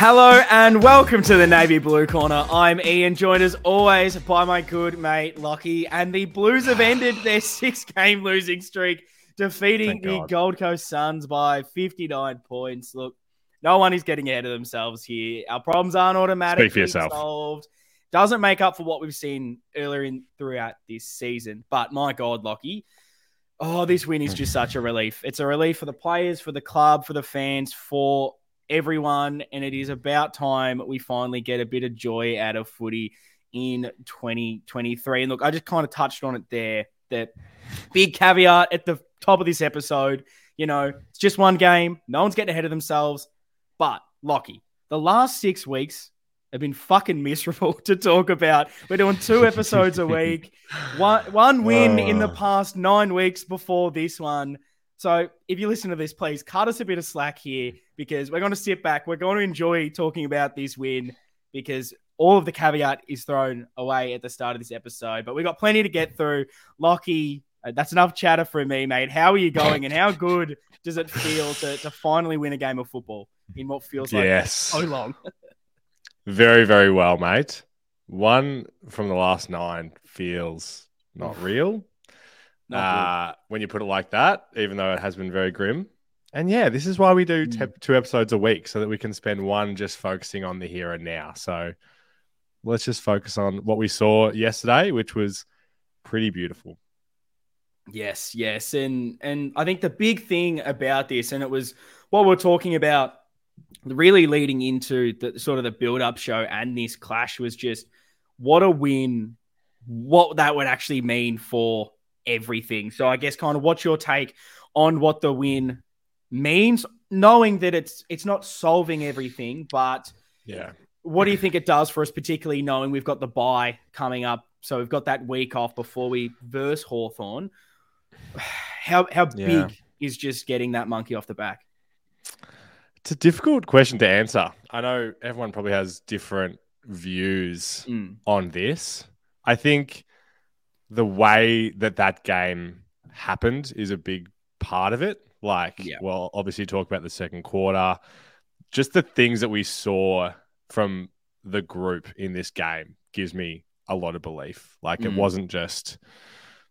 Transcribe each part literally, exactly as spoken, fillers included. Hello and welcome to the Navy Blue Corner. I'm Ian, joined as always by my good mate, Lockie. And the Blues have ended their six-game losing streak, defeating the Gold Coast Suns by fifty-nine points. Look, no one is getting ahead of themselves here. Our problems aren't automatically solved. Doesn't make up for what we've seen earlier in throughout this season. But my God, Lockie, oh, this win is just such a relief. It's a relief for the players, for the club, for the fans, for everyone, and it is about time we finally get a bit of joy out of footy in twenty twenty-three. And look, I just kind of touched on it there, that big caveat at the top of this episode, you know, it's just one game, no one's getting ahead of themselves, but Lockie, the last six weeks have been fucking miserable to talk about. We're doing two episodes a week, one, one win oh. in the past nine weeks before this one. So if you listen to this, please cut us a bit of slack here because we're going to sit back. We're going to enjoy talking about this win because all of the caveat is thrown away at the start of this episode. But we've got plenty to get through. Lockie, that's enough chatter from me, mate. How are you going and how good does it feel to, to finally win a game of football in what feels like yes. so long? Very, very well, mate. One from the last nine feels not real. Uh, when you put it like that, even though it has been very grim. And yeah, this is why we do te- two episodes a week so that we can spend one just focusing on the here and now. So let's just focus on what we saw yesterday, which was pretty beautiful. Yes, yes. And, and I think the big thing about this, and it was what we're talking about really leading into the sort of the build-up show and this clash was just what a win, what that would actually mean for everything. So I guess kind of what's your take on what the win means, knowing that it's it's not solving everything, but yeah, what do you think it does for us, particularly knowing we've got the bye coming up, so we've got that week off before we verse Hawthorn. How how yeah. big is just getting that monkey off the back? It's a difficult question to answer. I know everyone probably has different views mm. on this. I think the way that that game happened is a big part of it. Like, yeah. well, obviously talk about the second quarter, just the things that we saw from the group in this game gives me a lot of belief. Like mm. it wasn't just,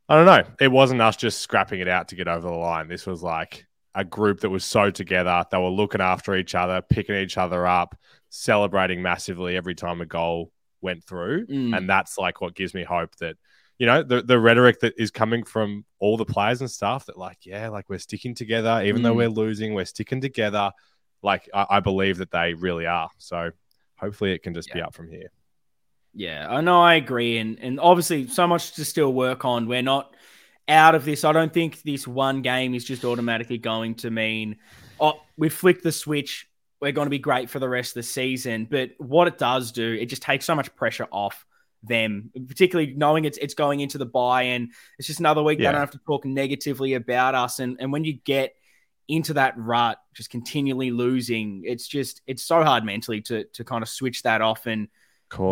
I don't know. It wasn't us just scrapping it out to get over the line. This was like a group that was so together. They were looking after each other, picking each other up, celebrating massively every time a goal went through. Mm. And that's like what gives me hope that, you know, the, the rhetoric that is coming from all the players and stuff that like, yeah, like we're sticking together, even mm. though we're losing, we're sticking together. Like I, I believe that they really are. So hopefully it can just yeah. be up from here. Yeah, I know I agree. And, and obviously so much to still work on. We're not out of this. I don't think this one game is just automatically going to mean, oh, we flicked the switch. We're going to be great for the rest of the season. But what it does do, it just takes so much pressure off them, particularly knowing it's it's going into the bye and it's just another week. Yeah. They don't have to talk negatively about us. And and when you get into that rut, just continually losing, it's just, it's so hard mentally to to kind of switch that off and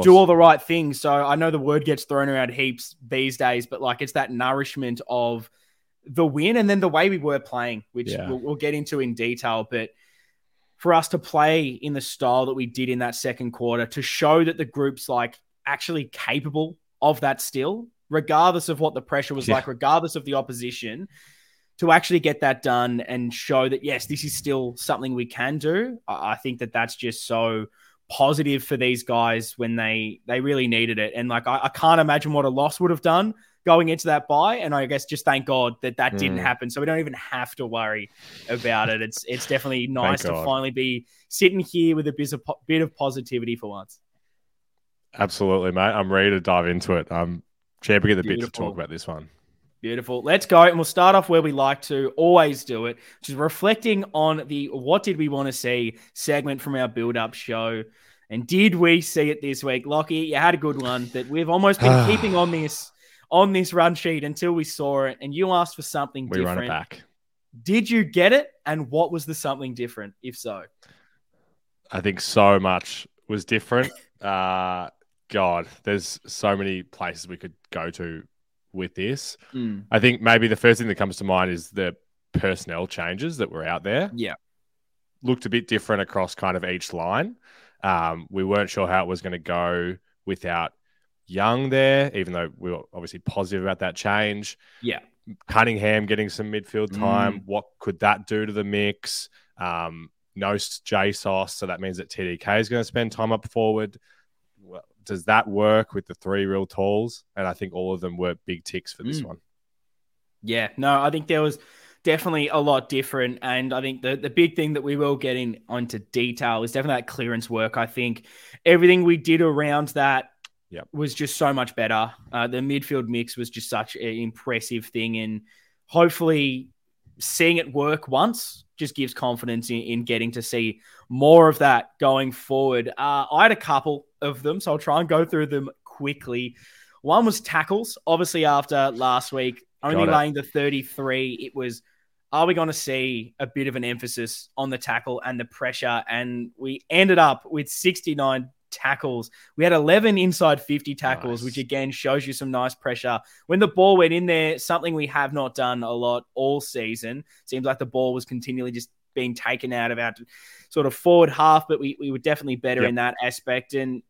do all the right things. So I know the word gets thrown around heaps these days, but like it's that nourishment of the win and then the way we were playing, which yeah. we'll, we'll get into in detail. But for us to play in the style that we did in that second quarter, to show that the group's like, actually capable of that still, regardless of what the pressure was yeah. like, regardless of the opposition, to actually get that done and show that, yes, this is still something we can do. I think that that's just so positive for these guys when they, they really needed it. And like, I, I can't imagine what a loss would have done going into that bye. And I guess just thank God that that mm. didn't happen. So we don't even have to worry about it. It's, it's definitely nice to finally be sitting here with a bit of, bit of positivity for once. Absolutely, mate. I'm ready to dive into it. I'm champing at the bit to talk about this one. Beautiful. Let's go. And we'll start off where we like to always do it, which is reflecting on the what did we want to see segment from our build-up show. And did we see it this week? Lockie, you had a good one that we've almost been keeping on this on this run sheet until we saw it. And you asked for something we different. We run it back. Did you get it? And what was the something different, if so? I think so much was different. uh God, there's so many places we could go to with this. Mm. I think maybe the first thing that comes to mind is the personnel changes that were out there. Yeah. Looked a bit different across kind of each line. Um, we weren't sure how it was going to go without Young there, even though we were obviously positive about that change. Yeah. Cunningham getting some midfield time. Mm. What could that do to the mix? Um, no J Sauce, so that means that T D K is going to spend time up forward. Well, does that work with the three real talls? And I think all of them were big ticks for this mm. one. Yeah, no, I think there was definitely a lot different. And I think the, the big thing that we will get in onto detail is definitely that clearance work. I think everything we did around that yep. was just so much better. Uh, the midfield mix was just such an impressive thing. And hopefully seeing it work once just gives confidence in, in getting to see more of that going forward. Uh, I had a couple of them, so I'll try and go through them quickly. One was tackles. Obviously, after last week, only laying the thirty-three, it was, are we going to see a bit of an emphasis on the tackle and the pressure? And we ended up with sixty-nine tackles. We had eleven inside fifty tackles, nice. Which again shows you some nice pressure. When the ball went in there, something we have not done a lot all season. Seems like the ball was continually just being taken out of our sort of forward half, but we, we were definitely better yep. in that aspect. And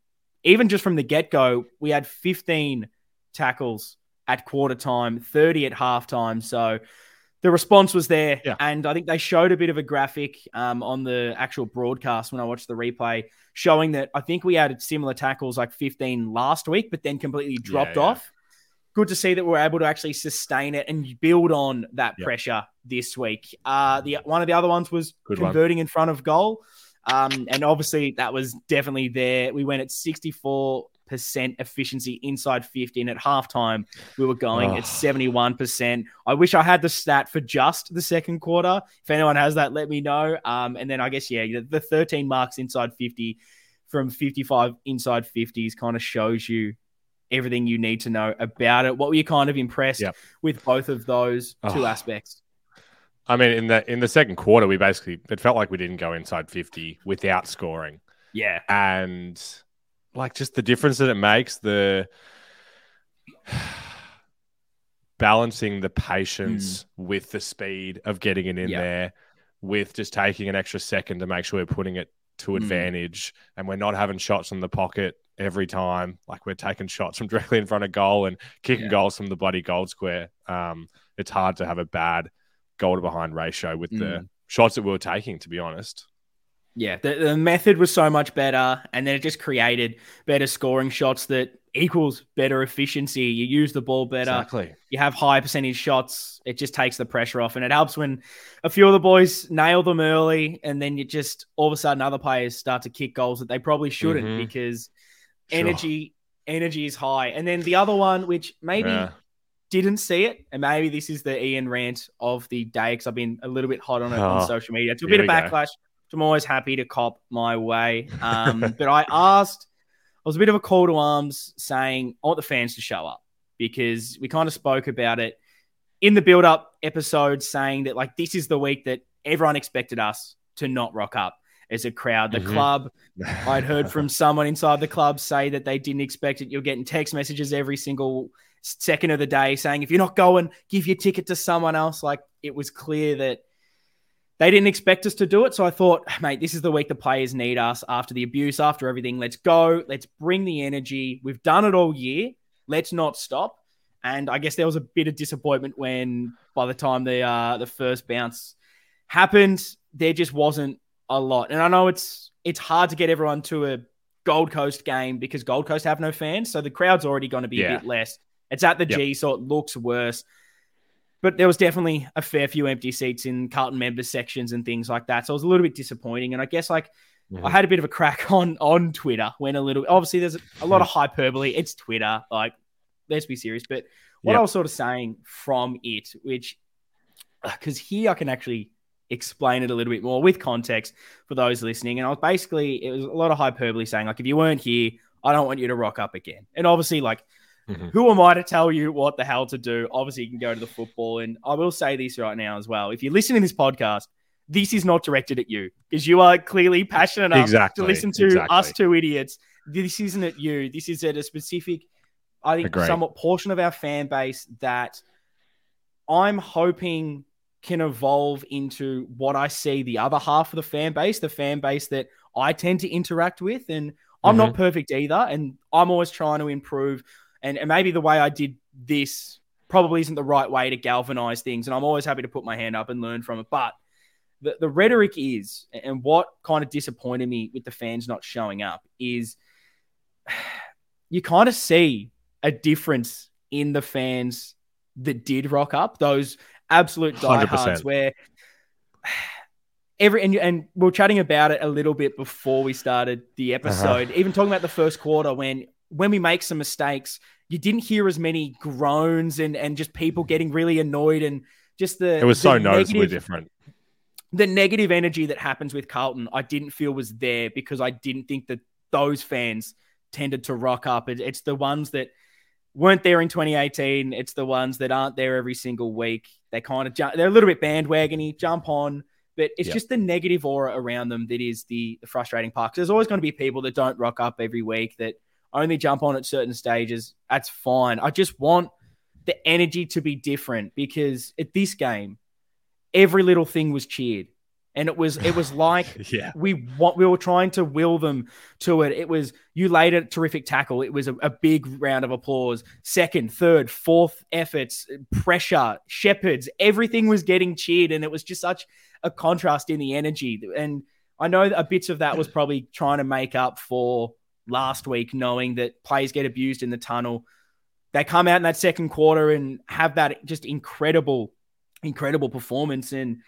even just from the get-go, we had fifteen tackles at quarter time, thirty at halftime. So the response was there. Yeah. And I think they showed a bit of a graphic um, on the actual broadcast when I watched the replay showing that I think we had similar tackles like fifteen last week, but then completely dropped yeah, yeah. off. Good to see that we're able to actually sustain it and build on that yep. pressure this week. Uh, the one of the other ones was Good converting one. in front of goal. Um, and obviously that was definitely there. We went at sixty-four percent efficiency inside fifty, and at halftime we were going oh. at seventy-one percent. I wish I had the stat for just the second quarter. If anyone has that, let me know. Um, and then I guess, yeah, the thirteen marks inside fifty from fifty-five inside fifties kind of shows you everything you need to know about it. What were you kind of impressed yep. with both of those two oh. aspects? I mean, in the in the second quarter, we basically, it felt like we didn't go inside fifty without scoring. Yeah. And like just the difference that it makes, the balancing the patience mm. with the speed of getting it in yep. there, with just taking an extra second to make sure we're putting it to advantage mm. and we're not having shots in the pocket every time. Like, we're taking shots from directly in front of goal and kicking yeah. goals from the bloody goal square. Um, it's hard to have a bad goal to behind ratio with mm. the shots that we were taking, to be honest. Yeah, the, the method was so much better, and then it just created better scoring shots that equals better efficiency. You use the ball better. Exactly. You have high percentage shots. It just takes the pressure off, and it helps when a few of the boys nail them early, and then you just all of a sudden other players start to kick goals that they probably shouldn't mm-hmm. because sure. energy energy is high. And then the other one, which maybe yeah. didn't see it, and maybe this is the Ian rant of the day because I've been a little bit hot on it oh, on social media. It's a bit of backlash. Go. I'm always happy to cop my way. Um, but I asked, I was a bit of a call to arms saying, I want the fans to show up, because we kind of spoke about it in the build-up episode saying that, like, this is the week that everyone expected us to not rock up as a crowd. The mm-hmm. club, I'd heard from someone inside the club say that they didn't expect it. You're getting text messages every single second of the day saying, if you're not going, give your ticket to someone else. Like, it was clear that they didn't expect us to do it. So I thought, mate, this is the week the players need us after the abuse, after everything. Let's go. Let's bring the energy. We've done it all year. Let's not stop. And I guess there was a bit of disappointment when by the time the, uh, the first bounce happened, there just wasn't a lot. And I know it's it's hard to get everyone to a Gold Coast game because Gold Coast have no fans. So the crowd's already going to be yeah. a bit less. It's at the yep. G, so it looks worse. But there was definitely a fair few empty seats in Carlton members sections and things like that. So it was a little bit disappointing. And I guess, like, mm-hmm. I had a bit of a crack on, on Twitter when a little, obviously there's a lot of hyperbole. It's Twitter. Like, let's be serious. But what yep. I was sort of saying from it, which, because here I can actually explain it a little bit more with context for those listening. And I was basically, it was a lot of hyperbole saying, like, if you weren't here, I don't want you to rock up again. And obviously, like, Mm-hmm. who am I to tell you what the hell to do? Obviously, you can go to the football. And I will say this right now as well. If you're listening to this podcast, this is not directed at you, because you are clearly passionate enough exactly. to listen to exactly. us two idiots. This isn't at you. This is at a specific, I think, Agreed. somewhat portion of our fan base that I'm hoping can evolve into what I see the other half of the fan base, the fan base that I tend to interact with. And I'm mm-hmm. not perfect either. And I'm always trying to improve. And, and maybe the way I did this probably isn't the right way to galvanize things. And I'm always happy to put my hand up and learn from it. But the, the rhetoric is, and what kind of disappointed me with the fans not showing up is you kind of see a difference in the fans that did rock up, those absolute diehards where every, and, and we we're chatting about it a little bit before we started the episode, uh-huh. even talking about the first quarter when, when we make some mistakes, you didn't hear as many groans and, and just people getting really annoyed and just the, it was so noticeably different. The negative energy that happens with Carlton, I didn't feel was there because I didn't think that those fans tended to rock up. It, it's the ones that weren't there in twenty eighteen. It's the ones that aren't there every single week. They kind of jump, they're a little bit bandwagony, jump on, but it's yep. just the negative aura around them that is the, the frustrating part. Because there's always going to be people that don't rock up every week, that only jump on at certain stages. That's fine. I just want the energy to be different because at this game, every little thing was cheered. And it was it was like yeah. we want, we were trying to will them to it. It was, you laid a terrific tackle. It was a, a big round of applause. Second, third, fourth efforts, pressure, Shepherds, everything was getting cheered. And it was just such a contrast in the energy. And I know a bit of that was probably trying to make up for last week, knowing that players get abused in the tunnel. They come out in that second quarter and have that just incredible, incredible performance. And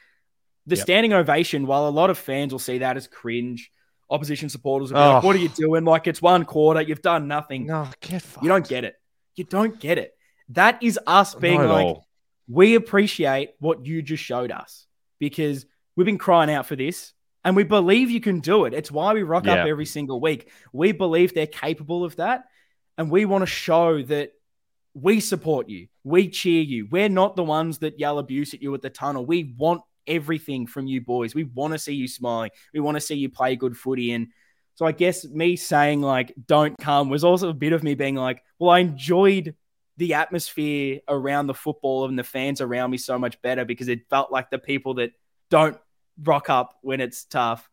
the yep. standing ovation, while a lot of fans will see that as cringe, opposition supporters will be oh. like, what are you doing? Like, it's one quarter. You've done nothing. No, get fucked. You don't get it. You don't get it. That is us being Not like, we appreciate what you just showed us because we've been crying out for this and we believe you can do it. It's why we rock yeah. up every single week. We believe they're capable of that and we want to show that we support you. We cheer you. We're not the ones that yell abuse at you at the tunnel. We want everything from you boys. We want to see you smiling. We want to see you play good footy. And so I guess me saying like, don't come was also a bit of me being like, well, I enjoyed the atmosphere around the football and the fans around me so much better because it felt like the people that don't rock up when it's tough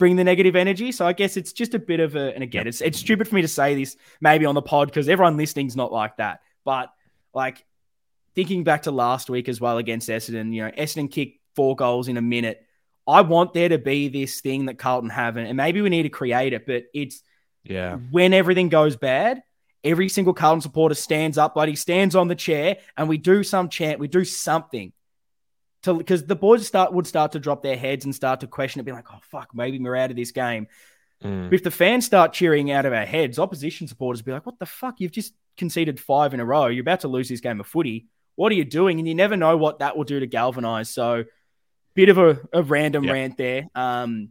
bring the negative energy. So I guess it's just a bit of a, and again, it's, it's stupid for me to say this maybe on the pod because everyone listening's not like that, but like, thinking back to last week as well against Essendon, you know, Essendon kicked four goals in a minute. I want there to be this thing that Carlton haven't, and maybe we need to create it, but it's yeah. when everything goes bad, every single Carlton supporter stands up, bloody stands on the chair, and we do some chant, we do something. to Because the boys start would start to drop their heads and start to question it, be like, oh, fuck, maybe we're out of this game. Mm. If the fans start cheering out of our heads, opposition supporters be like, what the fuck? You've just conceded five in a row. You're about to lose this game of footy. What are you doing? And you never know what that will do to galvanize. So bit of a, a random yep. rant there. Um,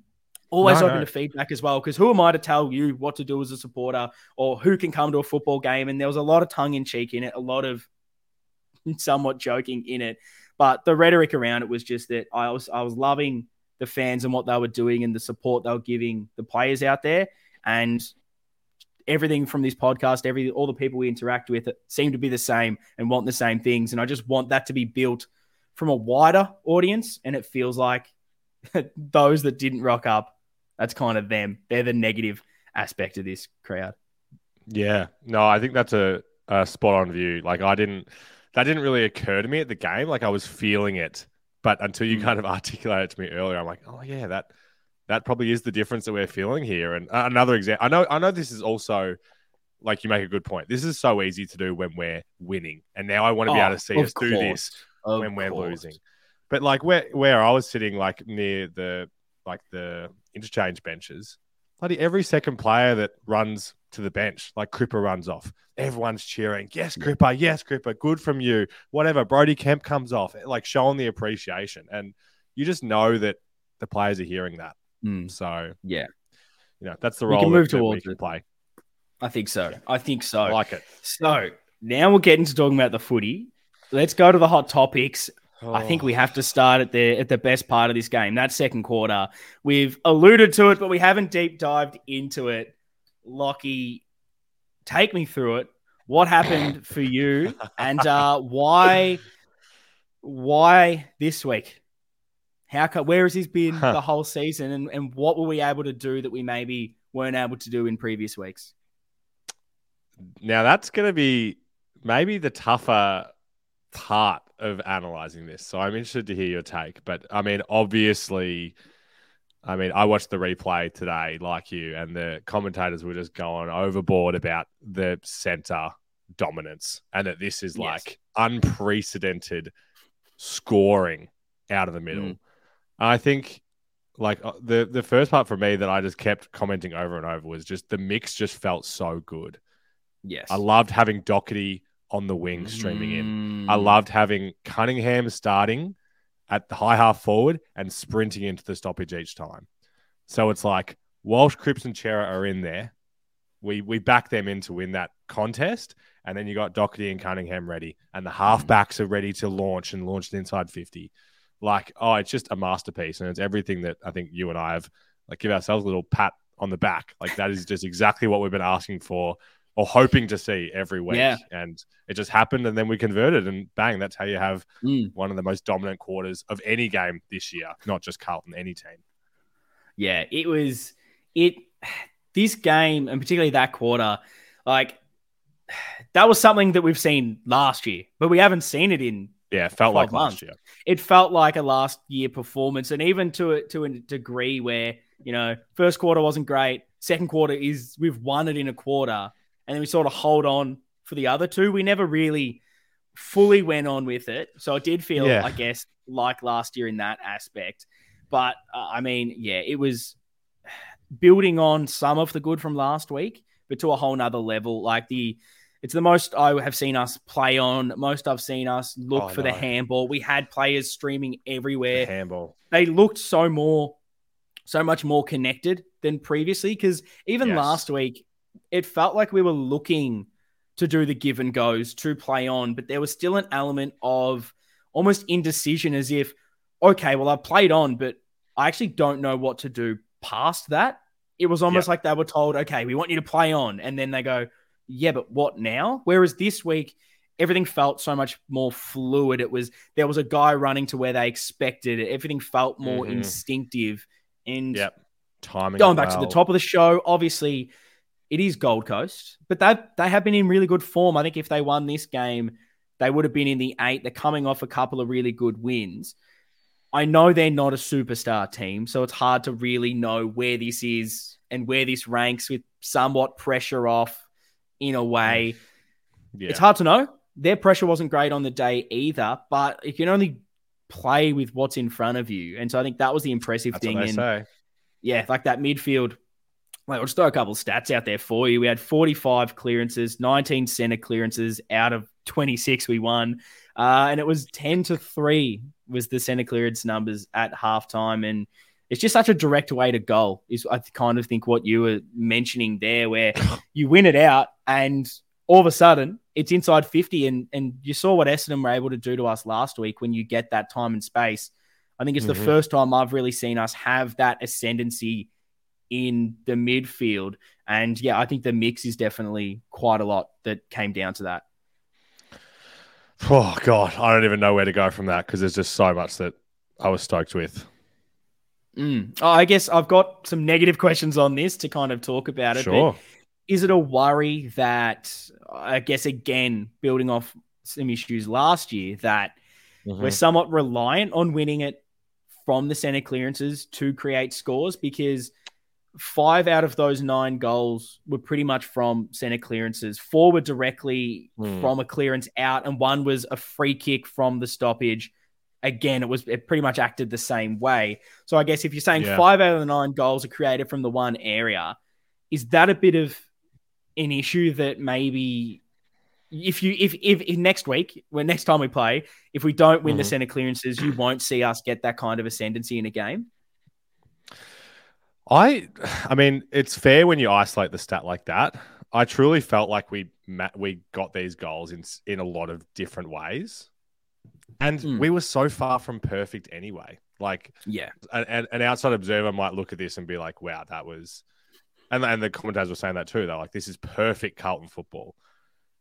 always no, open no. to feedback as well, because who am I to tell you what to do as a supporter or who can come to a football game? And there was a lot of tongue in cheek in it, a lot of somewhat joking in it. But the rhetoric around it was just that I was, I was loving the fans and what they were doing and the support they were giving the players out there. And everything from this podcast, every all the people we interact with seem to be the same and want the same things. And I just want that to be built from a wider audience. And it feels like those that didn't rock up, that's kind of them. They're the negative aspect of this crowd. Yeah. No, I think that's a, a spot on view. Like I didn't, that didn't really occur to me at the game. Like I was feeling it, but until you kind of articulated it to me earlier, I'm like, oh yeah, that, That probably is the difference that we're feeling here. And another example, I know, I know this is also like you make a good point. This is so easy to do when we're winning. And now I want to be oh, able to see us course. do this of when we're course. losing. But like where, where I was sitting, like near the, like the interchange benches, bloody every second player that runs to the bench, like Cripper runs off, everyone's cheering. Yes, Cripper. Yes, Cripper. Good from you. Whatever. Brodie Kemp comes off, like showing the appreciation. And you just know that the players are hearing that. Mm. So yeah, you know that's the role we can move that, towards that we can play. I think so. Yeah. I think so. I like it. So now we'll get into talking about the footy. Let's go to the hot topics. Oh. I think we have to start at the at the best part of this game, that second quarter. We've alluded to it, but we haven't deep dived into it. Lockie, take me through it. What happened for you, and uh, why? why this week? How come, where has he been huh. the whole season, and, and what were we able to do that we maybe weren't able to do in previous weeks? Now that's going to be maybe the tougher part of analysing this. So I'm interested to hear your take. But I mean, obviously, I mean, I watched the replay today like you, and the commentators were just going overboard about the centre dominance and that this is like yes. unprecedented scoring out of the middle. Mm. I think like the, the first part for me that I just kept commenting over and over was just the mix just felt so good. Yes. I loved having Doherty on the wing streaming mm. in. I loved having Cunningham starting at the high half forward and sprinting into the stoppage each time. So it's like Walsh, Cripps and Chera are in there. We we back them in to win that contest. And then you got Doherty and Cunningham ready. And the halfbacks are ready to launch and launch an inside fifty. Like, oh, it's just a masterpiece. And it's everything that I think you and I have, like, give ourselves a little pat on the back. Like, that is just exactly what we've been asking for or hoping to see every week. Yeah. And it just happened, and then we converted, and bang, that's how you have mm. one of the most dominant quarters of any game this year, not just Carlton, any team. Yeah, it was it. This game, and particularly that quarter, like that was something that we've seen last year, but we haven't seen it in yeah, it felt like months. last year. It felt like a last year performance, and even to a, to a degree where, you know, first quarter wasn't great, second quarter is we've won it in a quarter. And then we sort of hold on for the other two. We never really fully went on with it. So it did feel, yeah. I guess, like last year in that aspect. But, uh, I mean, yeah, it was building on some of the good from last week, but to a whole nother level. Like the, it's the most I have seen us play on, most I've seen us look oh, for no. the handball. We had players streaming everywhere. The handball. They looked so more, so much more connected than previously, because even yes. last week, it felt like we were looking to do the give and goes, to play on, but there was still an element of almost indecision, as if, okay, well, I've played on, but I actually don't know what to do past that. It was almost yep. like they were told, okay, we want you to play on. And then they go, yeah, but what now? Whereas this week, everything felt so much more fluid. It was, there was a guy running to where they expected it. Everything felt more mm-hmm. instinctive. And yep. timing going back well. to the top of the show, obviously, it is Gold Coast, but they they have been in really good form. I think if they won this game, they would have been in the eight. They're coming off a couple of really good wins. I know they're not a superstar team, so it's hard to really know where this is and where this ranks with somewhat pressure off in a way. Yeah. It's hard to know. Their pressure wasn't great on the day either, but you can only play with what's in front of you. And so I think that was the impressive That's thing. What they and, say. Yeah, like that midfield. I'll just throw a couple of stats out there for you. We had forty-five clearances, nineteen centre clearances out of twenty-six we won. Uh, and it was ten to three was the centre clearance numbers at halftime. And it's just such a direct way to goal is I kind of think what you were mentioning there, where you win it out and all of a sudden it's inside fifty. And, and you saw what Essendon were able to do to us last week when you get that time and space. I think it's mm-hmm. the first time I've really seen us have that ascendancy in the midfield. And yeah, I think the mix is definitely quite a lot that came down to that. Oh God, I don't even know where to go from that, because there's just so much that I was stoked with. Mm. Oh, I guess I've got some negative questions on this to kind of talk about it. Sure. But is it a worry that, I guess, again, building off some issues last year, that mm-hmm. we're somewhat reliant on winning it from the centre clearances to create scores? Because five out of those nine goals were pretty much from centre clearances. Four were directly mm. from a clearance out, and one was a free kick from the stoppage. Again, it was it pretty much acted the same way. So I guess if you're saying yeah. five out of the nine goals are created from the one area, is that a bit of an issue that maybe if you if if, if next week, when next time we play, if we don't win mm. the centre clearances, you won't see us get that kind of ascendancy in a game? I, I mean, it's fair when you isolate the stat like that. I truly felt like we met, we got these goals in in a lot of different ways, and mm. we were so far from perfect anyway. Like, yeah, an, an outside observer might look at this and be like, "Wow, that was," and and the commentators were saying that too. They're like, "This is perfect Carlton football,"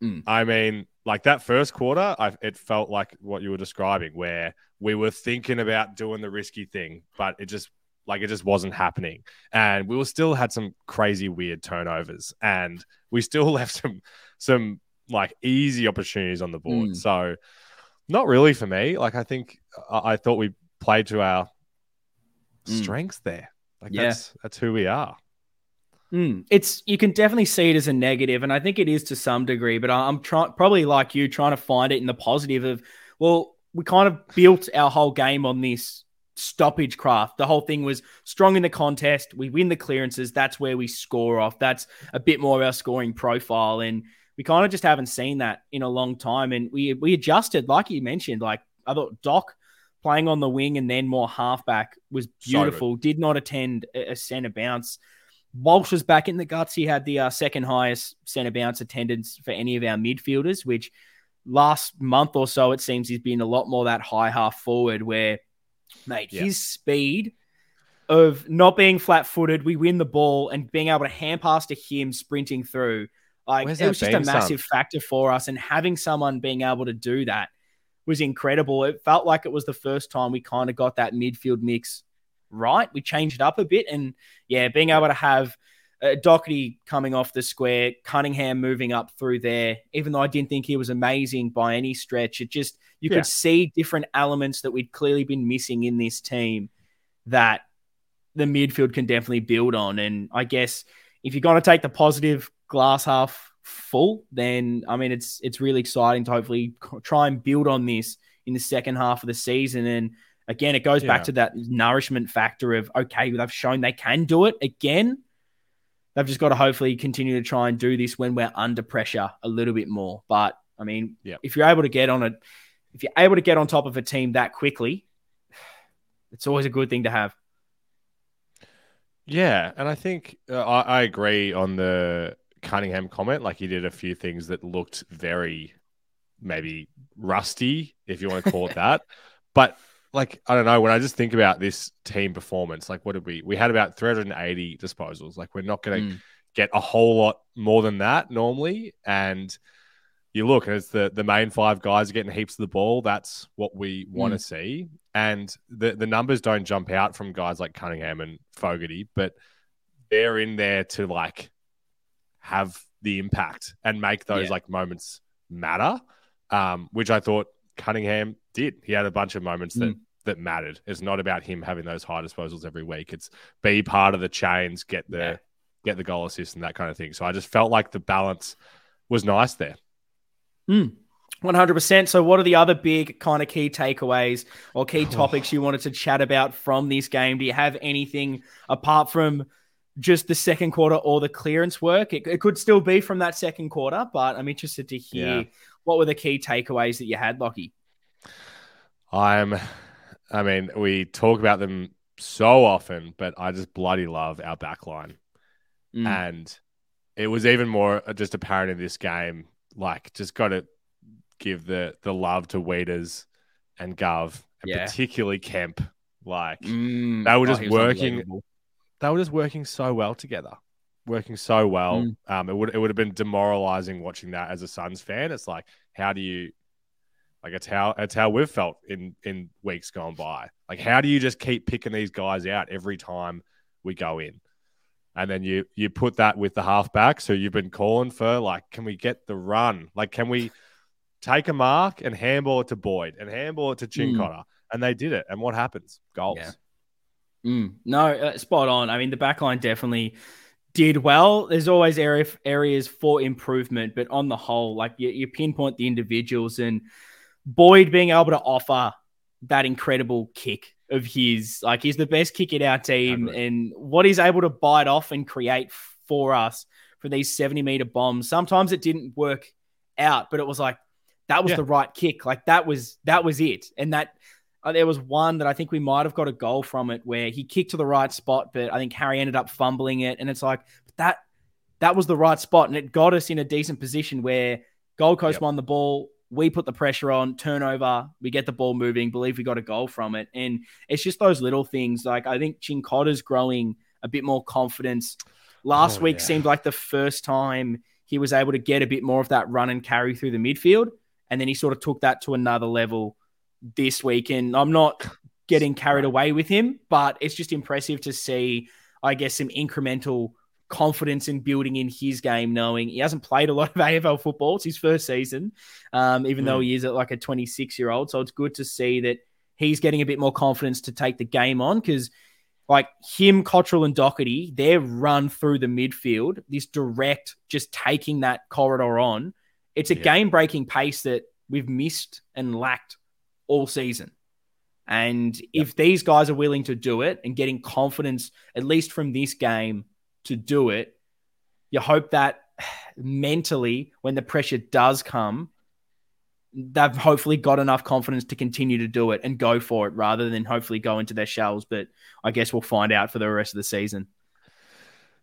Mm. I mean, like that first quarter, I, it felt like what you were describing, where we were thinking about doing the risky thing, but it just like it just wasn't happening. And we were still had some crazy weird turnovers, and we still left some some like easy opportunities on the board. Mm. So not really for me. Like I think I, I thought we played to our mm. strengths there. Like yeah. that's that's who we are. Mm. It's you can definitely see it as a negative, and I think it is to some degree. But I'm trying, probably like you, trying to find it in the positive of, well, we kind of built our whole game on this stoppage craft. The whole thing was strong in the contest. We win the clearances. That's where we score off. That's a bit more of our scoring profile, and we kind of just haven't seen that in a long time. And we we adjusted, like you mentioned. Like I thought, Doc playing on the wing and then more halfback was beautiful. So did not attend a, a centre bounce. Walsh was back in the guts. He had the uh, second highest centre bounce attendance for any of our midfielders, which last month or so, it seems he's been a lot more that high half forward where, mate, yeah. his speed of not being flat footed, we win the ball and being able to hand pass to him sprinting through. Like Where's it was just a massive son? factor for us. And having someone being able to do that was incredible. It felt like it was the first time we kind of got that midfield mix right. We changed it up a bit, and yeah, being able to have uh, Doherty coming off the square, Cunningham moving up through there, even though I didn't think he was amazing by any stretch, it just, you yeah. could see different elements that we'd clearly been missing in this team that the midfield can definitely build on. And I guess if you're going to take the positive glass half full, then I mean, it's, it's really exciting to hopefully try and build on this in the second half of the season. And again, it goes yeah. back to that nourishment factor of, okay, they've shown they can do it again. They've just got to hopefully continue to try and do this when we're under pressure a little bit more. But I mean, yeah. if you're able to get on a, if you're able to get on top of a team that quickly, it's always a good thing to have. Yeah. And I think uh, I, I agree on the Cunningham comment. Like he did a few things that looked very, maybe rusty, if you want to call it that, but like, I don't know, when I just think about this team performance, like what did we, we had about three hundred eighty disposals. Like we're not going to mm. get a whole lot more than that normally. And you look, and it's the, the main five guys are getting heaps of the ball. That's what we want to mm. see. And the, the numbers don't jump out from guys like Cunningham and Fogarty, but they're in there to like have the impact and make those yeah. like moments matter, um, which I thought Cunningham did. He had a bunch of moments that, mm. that mattered. It's not about him having those high disposals every week. It's be part of the chains, get the yeah. get the goal assist and that kind of thing. So I just felt like the balance was nice there. Mm. one hundred percent. So what are the other big kind of key takeaways or key topics you wanted to chat about from this game? Do you have anything apart from just the second quarter or the clearance work? It, it could still be from that second quarter, but I'm interested to hear yeah. what were the key takeaways that you had, Lockie? I'm, I mean, we talk about them so often, but I just bloody love our backline. Mm. And it was even more just apparent in this game, like just got to give the, the love to Weiters and Gov, and yeah. particularly Kemp. Like mm. they were just oh, working, they were just working so well together. working so well. Mm. Um, it would it would have been demoralizing watching that as a Suns fan. It's like, how do you like it's how it's how we've felt in, in weeks gone by. Like how do you just keep picking these guys out every time we go in? And then you you put that with the halfback. So you've been calling for like, can we get the run? Like can we take a mark and handball it to Boyd and handball it to Chincotta? Mm. And they did it. And what happens? Goals. Yeah. Mm. No, uh, spot on. I mean the backline definitely did well. There's always area, areas for improvement, but on the whole, like you, you pinpoint the individuals and Boyd being able to offer that incredible kick of his, like he's the best kick in our team totally. And what he's able to bite off and create for us for these seventy meter bombs. Sometimes it didn't work out, but it was like, that was yeah. the right kick. Like that was, that was it. And that, there was one that I think we might have got a goal from it where he kicked to the right spot, but I think Harry ended up fumbling it. And it's like, that that was the right spot. And it got us in a decent position where Gold Coast yep. won the ball. We put the pressure on, turnover. We get the ball moving. Believe we got a goal from it. And it's just those little things. Like I think Chincotta's growing a bit more confidence. Last oh, week yeah. seemed like the first time he was able to get a bit more of that run and carry through the midfield. And then he sort of took that to another level this weekend. I'm not getting carried away with him, but it's just impressive to see, I guess, some incremental confidence in building in his game, knowing he hasn't played a lot of A F L football. It's his first season, um, even mm. though he is at like a twenty-six-year-old. So it's good to see that he's getting a bit more confidence to take the game on, because like him, Cottrell and Doherty, their run through the midfield, this direct, just taking that corridor on, it's a yeah. game-breaking pace that we've missed and lacked all season. And yeah. if these guys are willing to do it and getting confidence, at least from this game, to do it, you hope that mentally, when the pressure does come, they've hopefully got enough confidence to continue to do it and go for it rather than hopefully go into their shells. But I guess we'll find out for the rest of the season.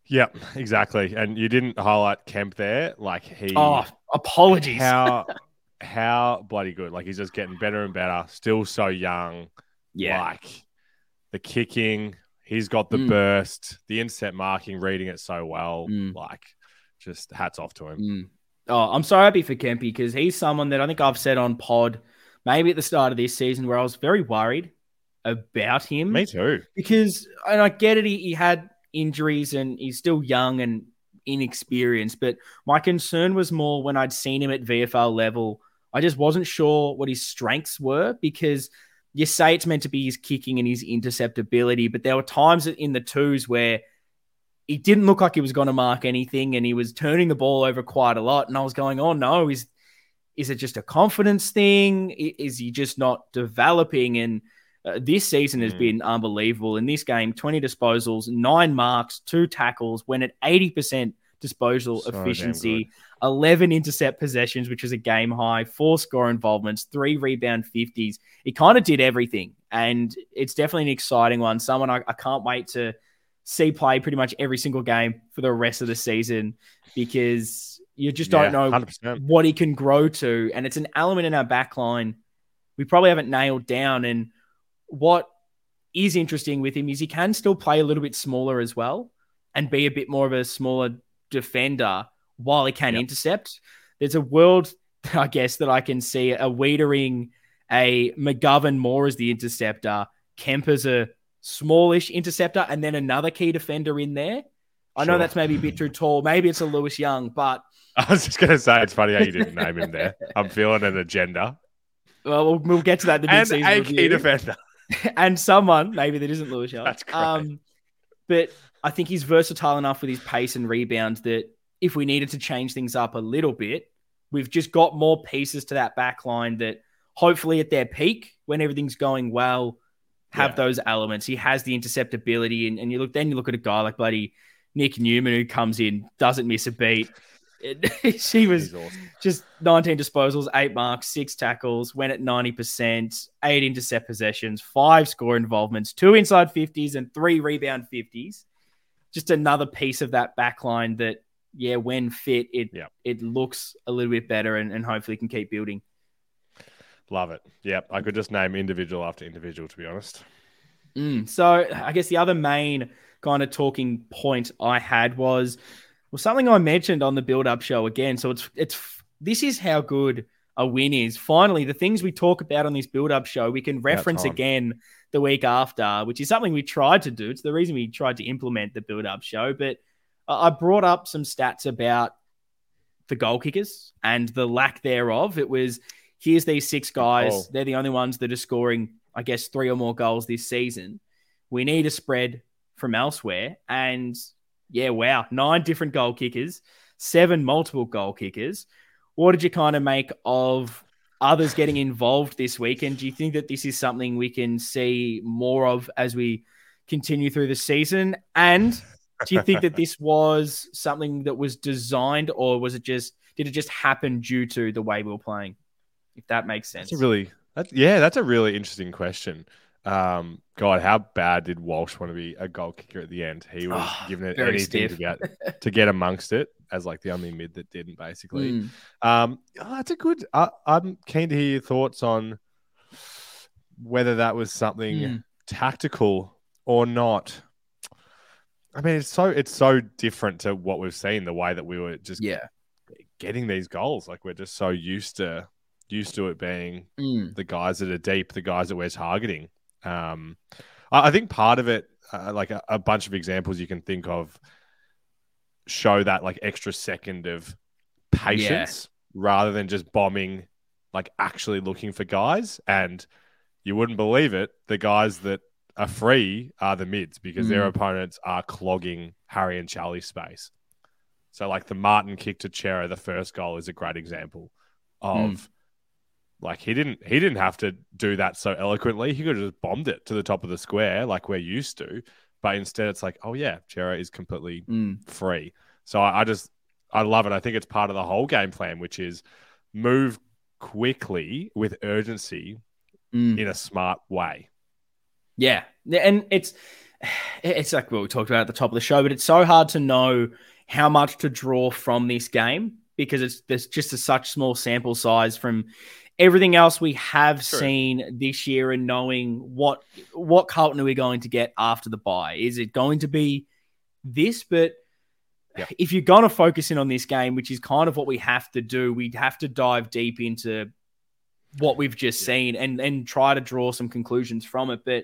Yeah, exactly. And you didn't highlight Kemp there. Like he, oh, apologies. How, how bloody good. Like he's just getting better and better. Still so young. Yeah. Like the kicking, he's got the mm. burst, the intercept marking, reading it so well. Mm. Like just hats off to him. Mm. Oh, I'm so happy for Kempy, because he's someone that I think I've said on pod, maybe at the start of this season, where I was very worried about him. Me too. Because, and I get it, he, he had injuries and he's still young and inexperienced, but my concern was more when I'd seen him at V F L level, I just wasn't sure what his strengths were, because you say it's meant to be his kicking and his interceptability, but there were times in the twos where he didn't look like he was going to mark anything and he was turning the ball over quite a lot. And I was going, oh no, is, is it just a confidence thing? Is he just not developing? And uh, this season has mm. been unbelievable. In this game, twenty disposals, nine marks, two tackles, went at eighty percent disposal so efficiency, eleven intercept possessions, which is a game high, four score involvements, three rebound fifties. He kind of did everything. And it's definitely an exciting one. Someone I, I can't wait to see play pretty much every single game for the rest of the season, because you just don't yeah, know one hundred percent what he can grow to. And it's an element in our back line we probably haven't nailed down. And what is interesting with him is he can still play a little bit smaller as well and be a bit more of a smaller defender while he can yep. intercept. There's a world, I guess, that I can see a Weitering, a McGovern more as the interceptor, Kemp as a smallish interceptor, and then another key defender in there. I sure. know that's maybe a bit too tall. Maybe it's a Lewis Young, but I was just going to say, it's funny how you didn't name him there. I'm feeling an agenda. Well, we'll, we'll get to that in the mid-season review. And a key defender. And someone, maybe that isn't Lewis Young. That's great. Um, but I think he's versatile enough with his pace and rebounds that if we needed to change things up a little bit, we've just got more pieces to that back line that hopefully at their peak, when everything's going well, have yeah. those elements. He has the interceptability, and, and you look. Then you look at a guy like bloody Nick Newman, who comes in, doesn't miss a beat. She was awesome. Just nineteen disposals, eight marks, six tackles, went at ninety percent, eight intercept possessions, five score involvements, two inside fifties, and three rebound fifties. Just another piece of that back line that, yeah, when fit, it yeah. it looks a little bit better, and, and hopefully can keep building. Love it. Yep. I could just name individual after individual, to be honest. Mm, so I guess the other main kind of talking point I had was, well, something I mentioned on the build-up show again. So it's, it's, this is how good a win is. Finally, the things we talk about on this build-up show, we can reference again the week after, which is something we tried to do. It's the reason we tried to implement the build-up show, but I brought up some stats about the goal kickers and the lack thereof. It was, here's these six guys. Oh. They're the only ones that are scoring, I guess, three or more goals this season. We need a spread from elsewhere. And yeah, wow, nine different goal kickers, seven multiple goal kickers. What did you kind of make of others getting involved this week? And do you think that this is something we can see more of as we continue through the season? And do you think that this was something that was designed, or was it just, did it just happen due to the way we were playing? If that makes sense. That's a really, that's, yeah, that's a really interesting question. Um, God, how bad did Walsh want to be a goal kicker at the end? He was oh, giving it anything to get, to get amongst it, as like the only mid that didn't, basically. Mm. Um, oh, that's a good, I, I'm keen to hear your thoughts on whether that was something mm. tactical or not. I mean, it's so, it's so different to what we've seen, the way that we were just yeah. getting these goals. Like, we're just so used to used to it being mm. the guys that are deep, the guys that we're targeting. Um, I, I think part of it, uh, like a, a bunch of examples you can think of, show that like extra second of patience yeah. rather than just bombing, like actually looking for guys. And you wouldn't believe it, the guys that are free are the mids, because mm. their opponents are clogging Harry and Charlie's space. So like the Martin kick to Chera, the first goal, is a great example of mm. like he didn't he didn't have to do that so eloquently. He could have just bombed it to the top of the square like we're used to. But instead it's like, oh yeah, Chera is completely mm. free. So I, I just I love it. I think it's part of the whole game plan, which is move quickly with urgency mm. in a smart way. Yeah. And it's it's like what we talked about at the top of the show, but it's so hard to know how much to draw from this game because it's there's just a such small sample size from everything else we have True. seen this year, and knowing what what Carlton are we going to get after the bye. Is it going to be this? But yep. if you're going to focus in on this game, which is kind of what we have to do, we'd have to dive deep into what we've just yeah. seen and, and try to draw some conclusions from it. But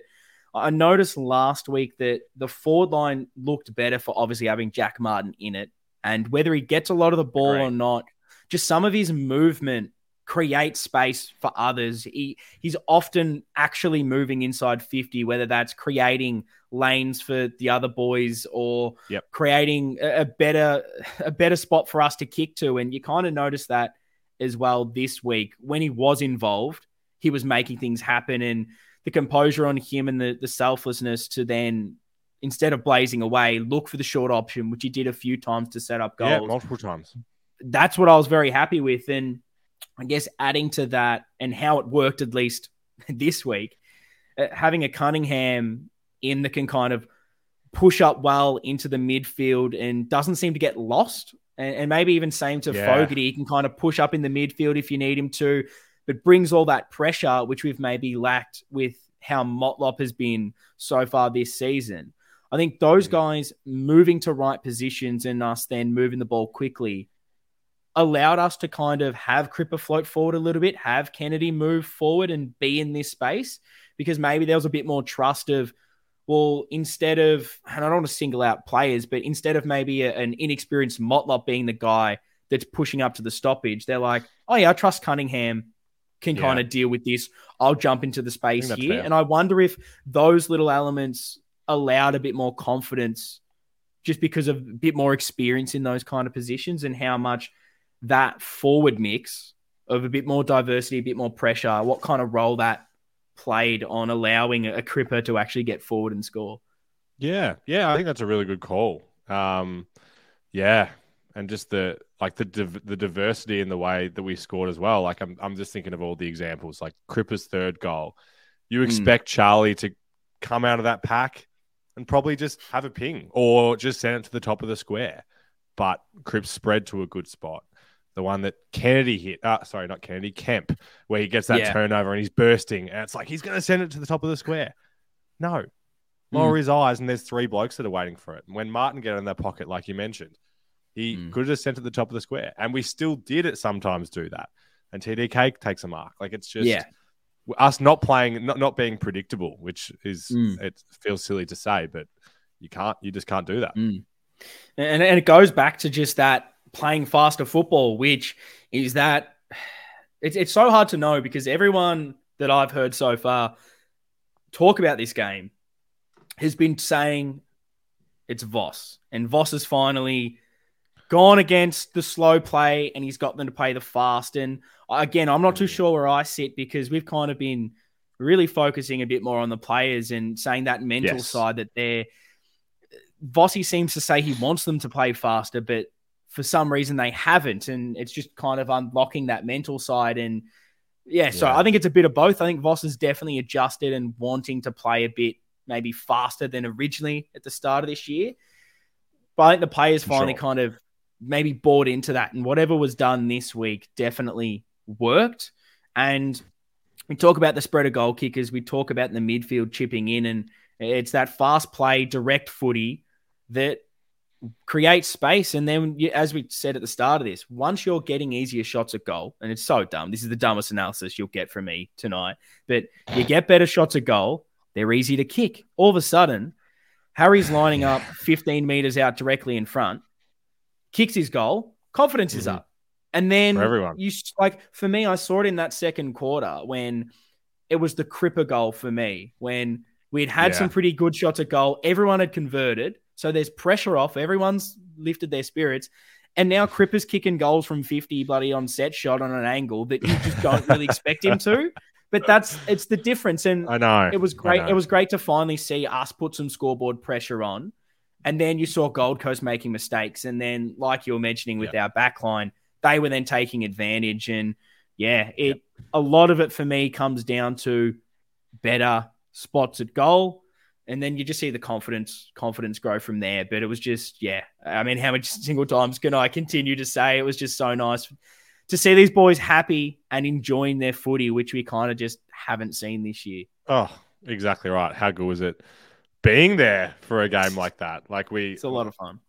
I noticed last week that the forward line looked better for obviously having Jack Martin in it. And whether he gets a lot of the ball Great. or not, just some of his movement creates space for others. He He's often actually moving inside fifty, whether that's creating lanes for the other boys or yep. creating a, a better a better spot for us to kick to. And you kind of notice that as well this week. When he was involved, he was making things happen, and the composure on him and the, the selflessness to then, instead of blazing away, look for the short option, which he did a few times to set up goals. Yeah, multiple times. That's what I was very happy with. And I guess adding to that and how it worked, at least this week, uh, having a Cunningham in that can kind of push up well into the midfield and doesn't seem to get lost. And, and maybe even same to yeah. Fogarty, he can kind of push up in the midfield if you need him to. But brings all that pressure, which we've maybe lacked with how Motlop has been so far this season. I think those mm. guys moving to right positions and us then moving the ball quickly allowed us to kind of have Cripper float forward a little bit, have Kennedy move forward and be in this space, because maybe there was a bit more trust of, well, instead of, and I don't want to single out players, but instead of maybe a, an inexperienced Motlop being the guy that's pushing up to the stoppage, they're like, oh yeah, I trust Cunningham can yeah. kind of deal with this. I'll jump into the space here. Fair. And I wonder if those little elements allowed a bit more confidence just because of a bit more experience in those kind of positions, and how much that forward mix of a bit more diversity, a bit more pressure, what kind of role that played on allowing a Cripper to actually get forward and score. Yeah. Yeah. I think that's a really good call. Um, yeah. And just the, like the div- the diversity in the way that we scored as well. Like I'm I'm just thinking of all the examples, like Cripper's third goal. You expect mm. Charlie to come out of that pack and probably just have a ping or just send it to the top of the square. But Cripps spread to a good spot. The one that Kennedy hit, uh, sorry, not Kennedy, Kemp, where he gets that yeah. turnover and he's bursting. And it's like, he's going to send it to the top of the square. No. Lower mm. his eyes and there's three blokes that are waiting for it. And when Martin get in their pocket, like you mentioned, he mm. could have sent it to the top of the square. And we still did it sometimes do that. And T D K takes a mark. Like it's just yeah. us not playing, not, not being predictable, which is, mm. it feels silly to say, but you can't, you just can't do that. Mm. And, and it goes back to just that playing faster football, which is that it's, it's so hard to know, because everyone that I've heard so far talk about this game has been saying it's Voss, and Voss is finally gone against the slow play and he's got them to play the fast. And again, I'm not too sure where I sit, because we've kind of been really focusing a bit more on the players and saying that mental yes. side that they're Vossi seems to say he wants them to play faster, but for some reason they haven't. And it's just kind of unlocking that mental side. And yeah, so yeah. I think it's a bit of both. I think Voss has definitely adjusted and wanting to play a bit maybe faster than originally at the start of this year. But I think the players finally sure. kind of maybe bought into that, and whatever was done this week definitely worked. And we talk about the spread of goal kickers. We talk about the midfield chipping in, and it's that fast play, direct footy that create space. And then, you, as we said at the start of this, once you're getting easier shots at goal, and it's so dumb, this is the dumbest analysis you'll get from me tonight, but you get better shots at goal, they're easy to kick. All of a sudden, Harry's lining up fifteen metres out directly in front, kicks his goal, confidence mm-hmm. is up. And then for everyone. you like for me, I saw it in that second quarter when it was the Cripper goal for me, when we'd had yeah. some pretty good shots at goal. Everyone had converted. So there's pressure off. Everyone's lifted their spirits. And now Cripper's kicking goals from fifty bloody on set shot on an angle that you just don't really expect him to. But that's it's the difference. And I know it was great. It was great to finally see us put some scoreboard pressure on. And then you saw Gold Coast making mistakes. And then, like you were mentioning with yep. our back line, they were then taking advantage. And yeah, it yep. a lot of it for me comes down to better spots at goal. And then you just see the confidence confidence grow from there. But it was just, yeah. I mean, how many single times can I continue to say it was just so nice to see these boys happy and enjoying their footy, which we kind of just haven't seen this year. Oh, exactly right. How good was it being there for a game like that? Like we, It's a lot of fun.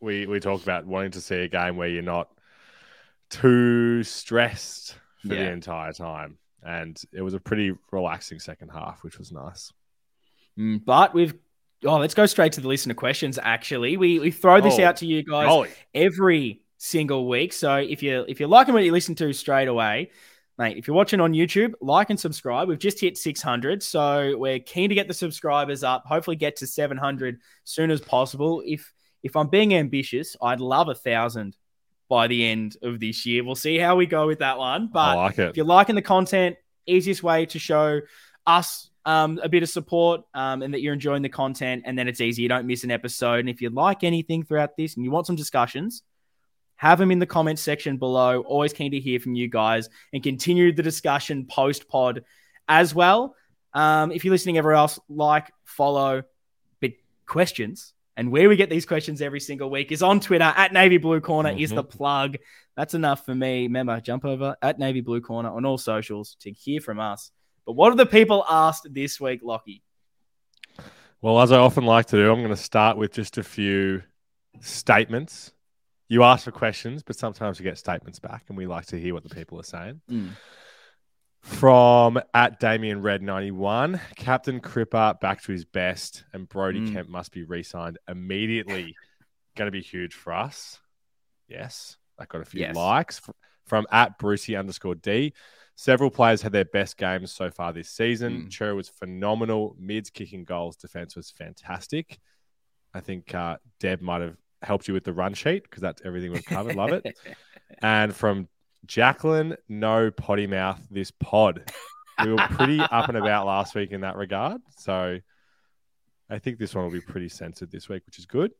We we talk about wanting to see a game where you're not too stressed for yeah. the entire time. And it was a pretty relaxing second half, which was nice. But we've, oh, let's go straight to the listener questions, actually. We we throw this oh, out to you guys golly. every single week. So if you if you're liking what you listen to straight away, mate, if you're watching on YouTube, like and subscribe. We've just hit six hundred, so we're keen to get the subscribers up, hopefully get to seven hundred as soon as possible. If if I'm being ambitious, I'd love one thousand by the end of this year. We'll see how we go with that one. But I like it. If you're liking the content, easiest way to show us Um, a bit of support um, and that you're enjoying the content, and then it's easy. You don't miss an episode. And if you like anything throughout this and you want some discussions, have them in the comments section below. Always keen to hear from you guys and continue the discussion post-pod as well. Um, if you're listening everywhere else, like, follow, but questions. And where we get these questions every single week is on Twitter, at Navy Blue Corner mm-hmm. is the plug. That's enough for me. Remember, jump over at Navy Blue Corner on all socials to hear from us. But what have the people asked this week, Lockie? Well, as I often like to do, I'm going to start with just a few statements. You ask for questions, but sometimes you get statements back, and we like to hear what the people are saying. Mm. From at Damien Red ninety-one, Captain Cripper back to his best, and Brodie mm. Kemp must be re-signed immediately. Going to be huge for us. Yes, I got a few yes. likes. From at Brucey underscore D. Several players had their best games so far this season. Mm. Chera was phenomenal. Mids kicking goals. Defense was fantastic. I think uh, Deb might have helped you with the run sheet because that's everything we've covered. Love it. And from Jacqueline, no potty mouth this pod. We were pretty up and about last week in that regard. So I think this one will be pretty censored this week, which is good.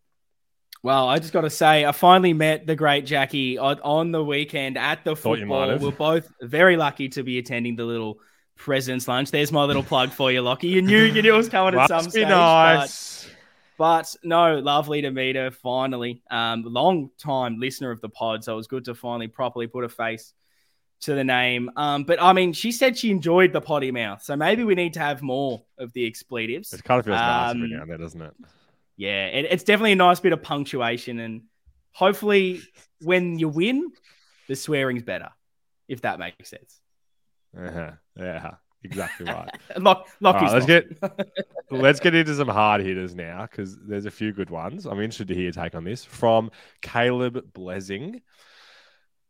Well, I just got to say, I finally met the great Jackie on, on the weekend at the Thought football. We're both very lucky to be attending the little President's Lunch. There's my little plug for you, Lockie. You knew you knew it was coming at some stage. Nice. But, but no, lovely to meet her finally. Um, long time listener of the pod, so it was good to finally properly put a face to the name. Um, but I mean, she said she enjoyed the potty mouth, so maybe we need to have more of the expletives. It kind of feels um, nice every now and then, doesn't it? Yeah, it, it's definitely a nice bit of punctuation, and hopefully when you win, the swearing's better, if that makes sense. Uh-huh. Yeah, exactly right. Lock, lock right, let's get let's get into some hard hitters now, because there's a few good ones. I'm interested to hear your take on this. From Caleb Blessing.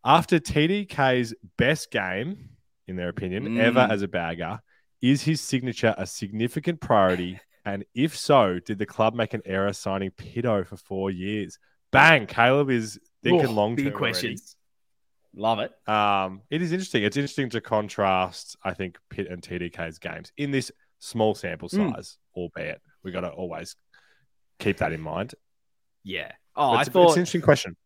After T D K's best game, in their opinion, mm. ever as a bagger, is his signature a significant priority? And if so, did the club make an error signing Pito for four years? Bang! Caleb is thinking long term. Big questions. Love it. Um, it is interesting. It's interesting to contrast, I think, Pitt and T D K's games in this small sample size, mm. albeit we got to always keep that in mind. Yeah. Oh, it's, I thought it's an interesting question.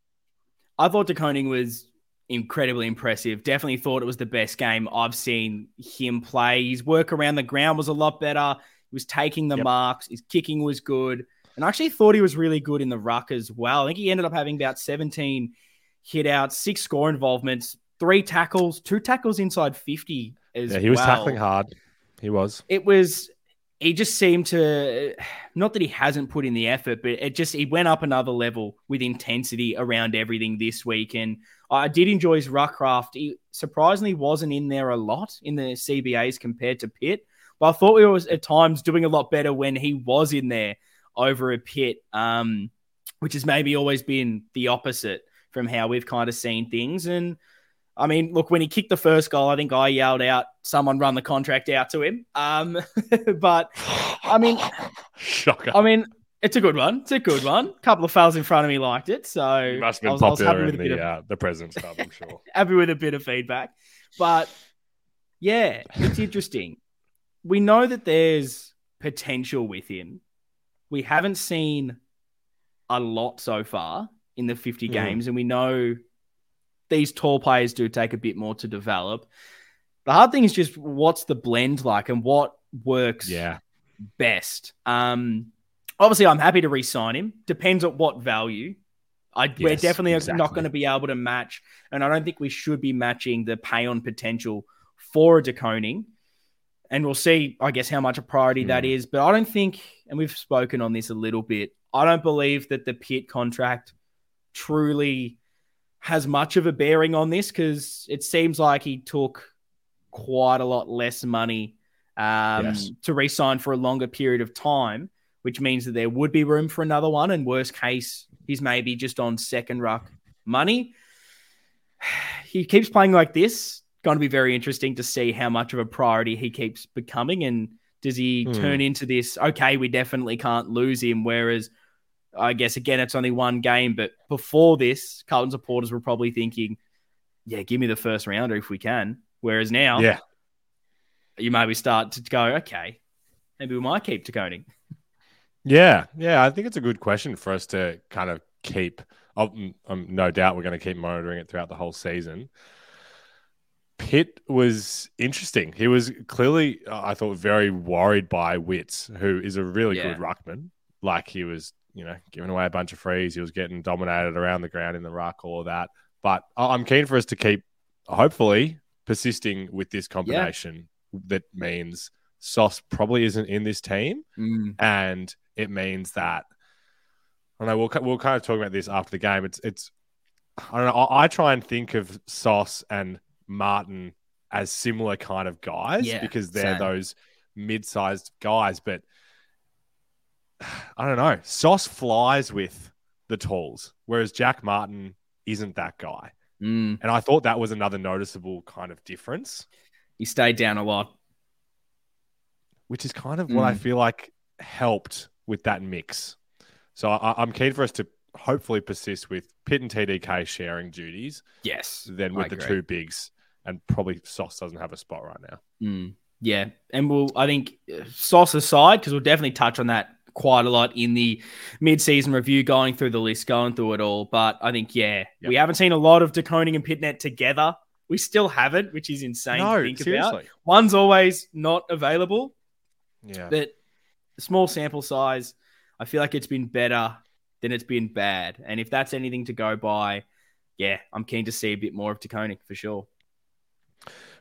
I thought De Koning was incredibly impressive. Definitely thought it was the best game I've seen him play. His work around the ground was a lot better. He was taking the yep. marks. His kicking was good. And I actually thought he was really good in the ruck as well. I think he ended up having about seventeen hit-outs, six score involvements, three tackles, two tackles inside fifty as well. Yeah, he was well. tackling hard. He was. It was he just seemed to, not that he hasn't put in the effort, but it just, he went up another level with intensity around everything this week. And I did enjoy his ruck craft. He surprisingly wasn't in there a lot in the C B As compared to Pitt, but I thought he was at times doing a lot better when he was in there over a Pitt, um, which has maybe always been the opposite from how we've kind of seen things. And I mean, look, when he kicked the first goal, I think I yelled out, someone run the contract out to him. Um, but, I mean... Shocker. I mean, it's a good one. It's a good one. A couple of fails in front of me liked it, so... You must have been I was, popular I was happy in with the, of, uh, the President's Club, I'm sure. Happy with a bit of feedback. But, yeah, it's interesting. We know that there's potential with him. We haven't seen a lot so far in the fifty mm. games, and we know... These tall players do take a bit more to develop. The hard thing is just what's the blend like and what works yeah. best. Um, obviously, I'm happy to re-sign him. Depends on what value. I, yes, we're definitely exactly. not going to be able to match, and I don't think we should be matching the pay-on potential for a De Koning. And we'll see, I guess, how much a priority mm. that is. But I don't think, and we've spoken on this a little bit, I don't believe that the Pitt contract truly... has much of a bearing on this because it seems like he took quite a lot less money um, yes. to re-sign for a longer period of time, which means that there would be room for another one. And worst case, he's maybe just on second ruck money. He keeps playing like this. Going to be very interesting to see how much of a priority he keeps becoming. And does he mm. turn into this, okay, we definitely can't lose him. Whereas I guess, again, it's only one game, but before this, Carlton supporters were probably thinking, yeah, give me the first rounder if we can. Whereas now, yeah. you maybe start to go, okay, maybe we might keep De Koning. Yeah, yeah, I think it's a good question for us to kind of keep. I'm, I'm no doubt we're going to keep monitoring it throughout the whole season. Pitt was interesting. He was clearly, I thought, very worried by Witts, who is a really yeah. good ruckman. Like he was... you know, giving away a bunch of frees. He was getting dominated around the ground in the ruck, all of that. But I'm keen for us to keep, hopefully, persisting with this combination yeah. that means Sauce probably isn't in this team. Mm. And it means that, I don't know, we'll, we'll kind of talk about this after the game. It's, it's I don't know, I, I try and think of Sauce and Martin as similar kind of guys yeah, because they're same. Those mid-sized guys. But I don't know. Sauce flies with the talls, whereas Jack Martin isn't that guy. Mm. And I thought that was another noticeable kind of difference. He stayed down a lot. Which is kind of mm. what I feel like helped with that mix. So I, I'm keen for us to hopefully persist with Pitt and T D K sharing duties. Yes. Then with I the agree. Two bigs. And probably Sauce doesn't have a spot right now. Mm. Yeah. And we'll, I think, Sauce aside, because we'll definitely touch on that quite a lot in the mid-season review, going through the list, going through it all. But I think, yeah, yep. we haven't seen a lot of De Koning and Pitnet together. We still haven't, which is insane no, to think seriously. About. One's always not available. Yeah. But small sample size, I feel like it's been better than it's been bad. And if that's anything to go by, yeah, I'm keen to see a bit more of De Koning for sure.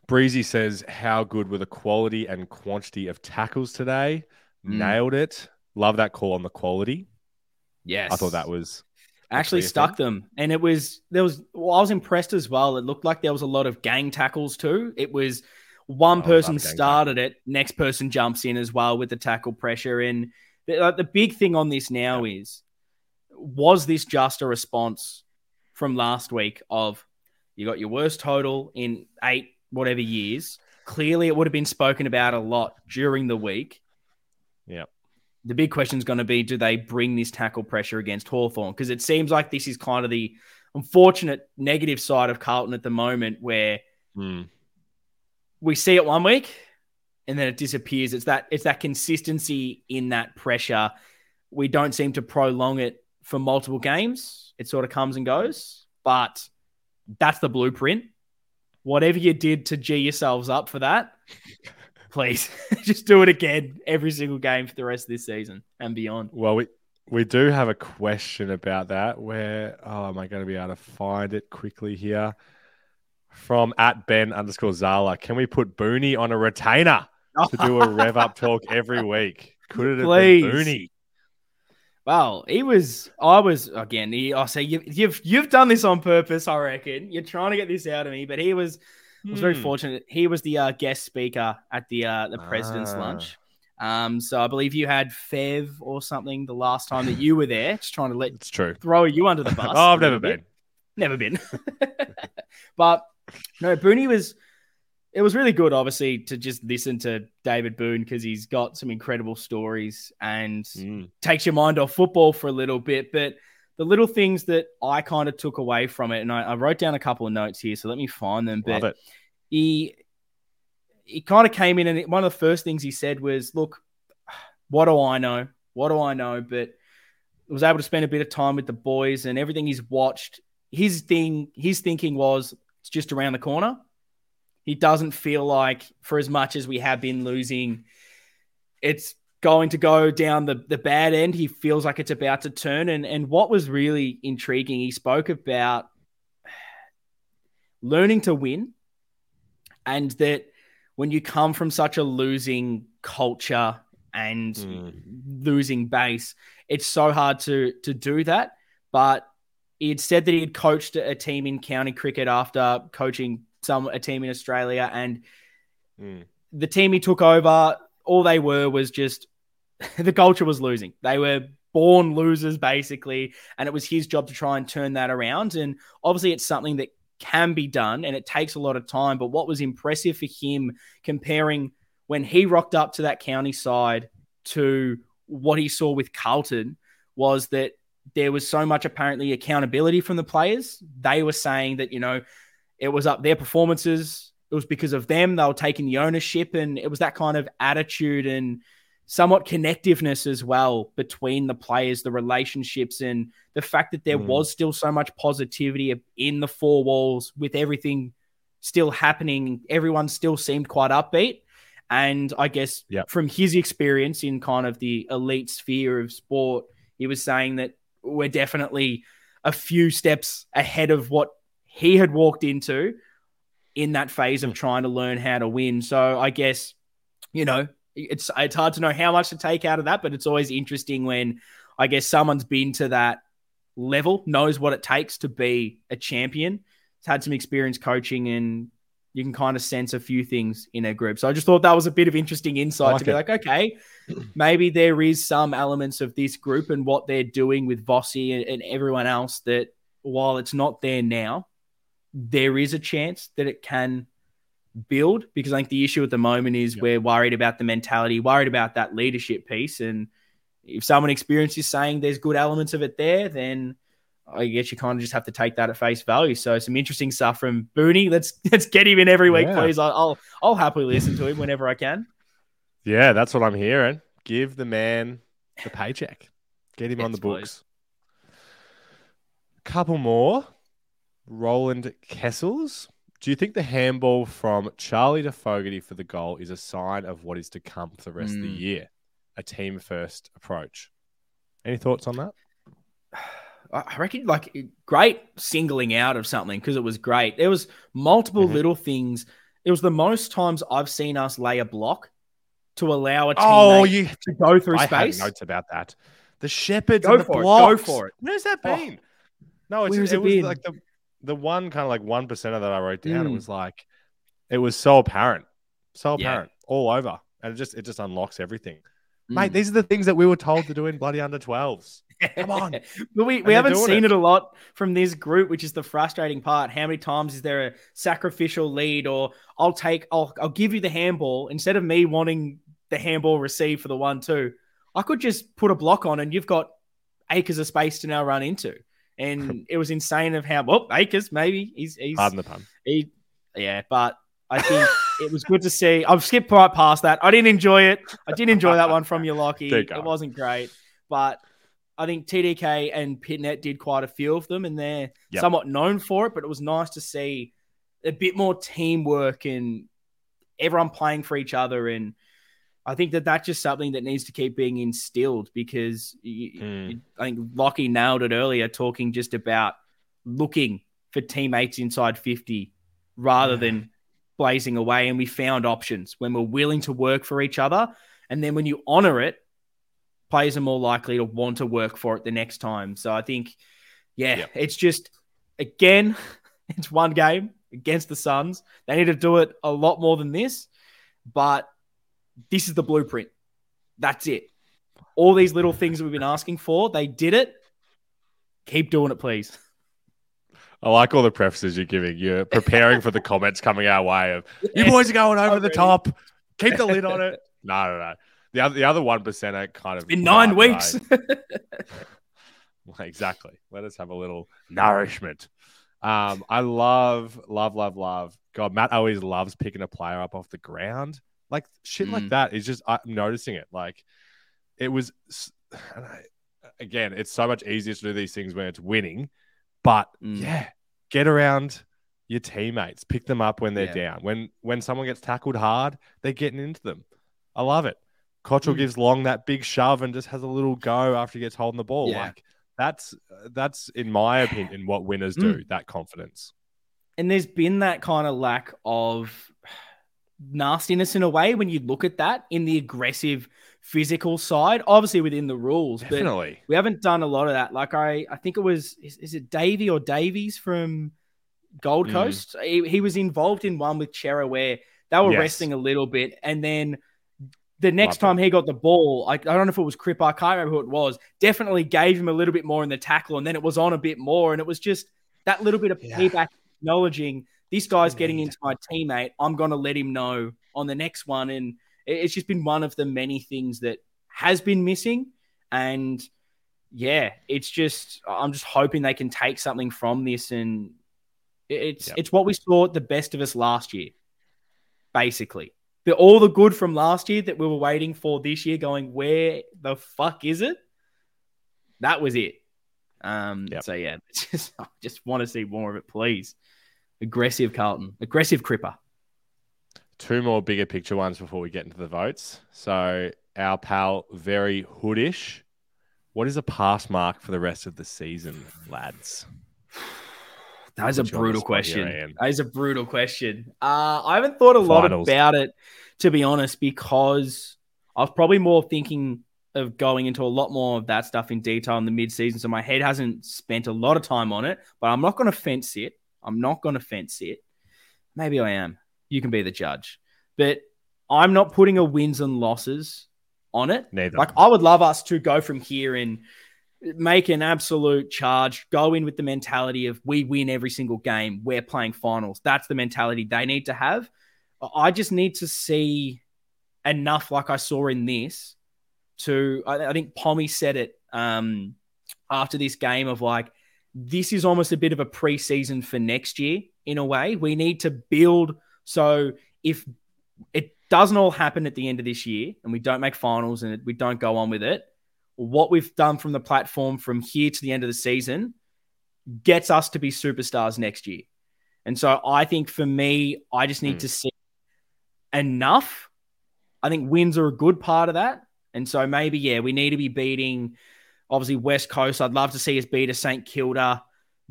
Breezy says, how good were the quality and quantity of tackles today? Mm. Nailed it. Love that call on the quality. Yes. I thought that was... Actually stuck thing. Them. And it was... there was. Well, I was impressed as well. It looked like there was a lot of gang tackles too. It was one oh, person started tackle. It, next person jumps in as well with the tackle pressure. And the, like, the big thing on this now yeah. is, was this just a response from last week of, you got your worst total in eight, whatever years. Clearly, it would have been spoken about a lot during the week. Yeah. The big question is going to be, do they bring this tackle pressure against Hawthorn? Because it seems like this is kind of the unfortunate negative side of Carlton at the moment where mm. we see it one week and then it disappears. It's that it's that consistency in that pressure. We don't seem to prolong it for multiple games. It sort of comes and goes, but that's the blueprint. Whatever you did to G yourselves up for that... Please, just do it again every single game for the rest of this season and beyond. Well, we, we do have a question about that where, oh, am I going to be able to find it quickly here? From at Ben underscore Zala, can we put Booney on a retainer? to do a rev up talk every week. Could it Please. have been Booney? Well, he was. I was again. He, I say you've you've you've done this on purpose. I reckon you're trying to get this out of me. But he was hmm. was very fortunate. He was the uh, guest speaker at the uh, the president's ah. lunch. Um, so I believe you had Fev or something the last time that you were there. Just trying to let it's true. throw you under the bus. oh, I've never been. Never been. But no, Booney was. It was really good, obviously, to just listen to David Boon because he's got some incredible stories and mm. takes your mind off football for a little bit. But the little things that I kind of took away from it, and I, I wrote down a couple of notes here, so let me find them. Love but it. he he kind of came in, and one of the first things he said was, "Look, what do I know? What do I know?" But I was able to spend a bit of time with the boys and everything he's watched. His thing, his thinking was, it's just around the corner. He doesn't feel like, for as much as we have been losing, it's going to go down the, the bad end. He feels like it's about to turn. And, and what was really intriguing, he spoke about learning to win, and that when you come from such a losing culture and mm. losing base, it's so hard to, to do that. But he had said that he had coached a team in county cricket after coaching some a team in Australia, and mm. the team he took over, all they were was just the culture was losing. They were born losers, basically, and it was his job to try and turn that around. And obviously it's something that can be done, and it takes a lot of time. But what was impressive for him, comparing when he rocked up to that county side to what he saw with Carlton, was that there was so much apparently accountability from the players. They were saying that, you know, it was up their performances. It was because of them. They were taking the ownership, and it was that kind of attitude and somewhat connectiveness as well between the players, the relationships, and the fact that there mm. was still so much positivity in the four walls with everything still happening. Everyone still seemed quite upbeat. And I guess yep. from his experience in kind of the elite sphere of sport, he was saying that we're definitely a few steps ahead of what he had walked into in that phase of trying to learn how to win. So I guess, you know, it's it's hard to know how much to take out of that, but it's always interesting when I guess someone's been to that level, knows what it takes to be a champion, has had some experience coaching, and you can kind of sense a few things in a group. So I just thought that was a bit of interesting insight like to be it. like, okay, maybe there is some elements of this group and what they're doing with Vossi and, and everyone else that while it's not there now, there is a chance that it can build, because I think the issue at the moment is yep. we're worried about the mentality, worried about that leadership piece. And if someone experienced is saying there's good elements of it there, then I guess you kind of just have to take that at face value. So some interesting stuff from Booney. Let's, let's get him in every week, yeah. please. I'll, I'll, I'll happily listen to him whenever I can. Yeah, that's what I'm hearing. Give the man the paycheck. Get him yes, on the books. Please. Couple more. Roland Kessels, do you think the handball from Charlie to Fogarty for the goal is a sign of what is to come for the rest mm. of the year? A team-first approach. Any thoughts on that? I reckon, like, great singling out of something because it was great. There was multiple mm-hmm. little things. It was the most times I've seen us lay a block to allow a teammate oh, you... to go through I space. I had notes about that. The Shepherds go and for the blocks. It, go for it. Where's that been? Oh. No, it's, it, it was been? like the... The one kind of like one percenter that I wrote down, mm. it was like, it was so apparent, so apparent yeah. all over. And it just, it just unlocks everything. Mm. Mate, these are the things that we were told to do in bloody under twelves. Come on. But we, we haven't seen it. it a lot from this group, which is the frustrating part. How many times is there a sacrificial lead or I'll take, I'll, I'll give you the handball instead of me wanting the handball received for the one, two, I could just put a block on and you've got acres of space to now run into. And it was insane of how, well, Akers, maybe. He's, he's, Pardon the pun. He, yeah, but I think it was good to see. I've skipped right past that. I didn't enjoy it. I did enjoy that one from your Lockie. It wasn't great. But I think T D K and Pitnet did quite a few of them, and they're yep. somewhat known for it. But it was nice to see a bit more teamwork and everyone playing for each other. And I think that that's just something that needs to keep being instilled because you, mm. I think Lockie nailed it earlier, talking just about looking for teammates inside fifty rather yeah. than blazing away, and we found options when we're willing to work for each other. And then when you honor it, players are more likely to want to work for it the next time. So I think, yeah, yep. it's just, again, it's one game against the Suns. They need to do it a lot more than this, but this is the blueprint. That's it. All these little things that we've been asking for, they did it. Keep doing it, please. I like all the prefaces you're giving. You're preparing for the comments coming our way of, you boys are going over the top. Keep the lid on it. No, no, no. The other, the other one percenter kind of in nine weeks. Exactly. Let us have a little nourishment. Um, I love, love, love, love. God, Matt always loves picking a player up off the ground, like shit mm. like that. Is just I'm noticing it. Like it was. And I, again, it's so much easier to do these things when it's winning. But mm. yeah, get around your teammates. Pick them up when they're yeah. down. When when someone gets tackled hard, they're getting into them. I love it. Cottrell mm. gives Long that big shove and just has a little go after he gets holding the ball. Yeah. Like that's, that's in my opinion, what winners do, mm. that confidence. And there's been that kind of lack of nastiness in a way when you look at that in the aggressive physical side, obviously within the rules. Definitely. But we haven't done a lot of that. Like I, I think it was, is, is it Davey or Davies from Gold Coast? Mm. He, he was involved in one with Chera where they were yes. wrestling a little bit and then the next time he got the ball, I, I don't know if it was Cripps, I can't remember who it was, definitely gave him a little bit more in the tackle and then it was on a bit more and it was just that little bit of yeah. payback acknowledging this guy's Indeed. getting into my teammate, I'm going to let him know on the next one. And it, it's just been one of the many things that has been missing. And yeah, it's just, I'm just hoping they can take something from this and it, it's yep. it's what we saw at the best of us last year, basically. The, all the good from last year that we were waiting for this year going, where the fuck is it? That was it. Um, yep. So, yeah, just, I just want to see more of it, please. Aggressive Carlton. Aggressive Cripper. Two more bigger picture ones before we get into the votes. So, our pal, very hoodish. What is a pass mark for the rest of the season, lads? That is a brutal question. That is a brutal question. Uh, I haven't thought a lot Finals. about it, to be honest, because I was probably more thinking of going into a lot more of that stuff in detail in the mid-season, so my head hasn't spent a lot of time on it, but I'm not going to fence it. I'm not going to fence it. Maybe I am. You can be the judge. But I'm not putting a wins and losses on it. Neither. Like, I would love us to go from here and make an absolute charge, go in with the mentality of we win every single game, we're playing finals. That's the mentality they need to have. I just need to see enough like I saw in this to, I, I think Pommy said it um, after this game of like, this is almost a bit of a preseason for next year in a way. We need to build. So if it doesn't all happen at the end of this year and we don't make finals and we don't go on with it, what we've done from the platform from here to the end of the season gets us to be superstars next year. And so I think for me, I just need mm. to see enough. I think wins are a good part of that. And so maybe, yeah, we need to be beating, obviously, West Coast. I'd love to see us beat a Saint Kilda,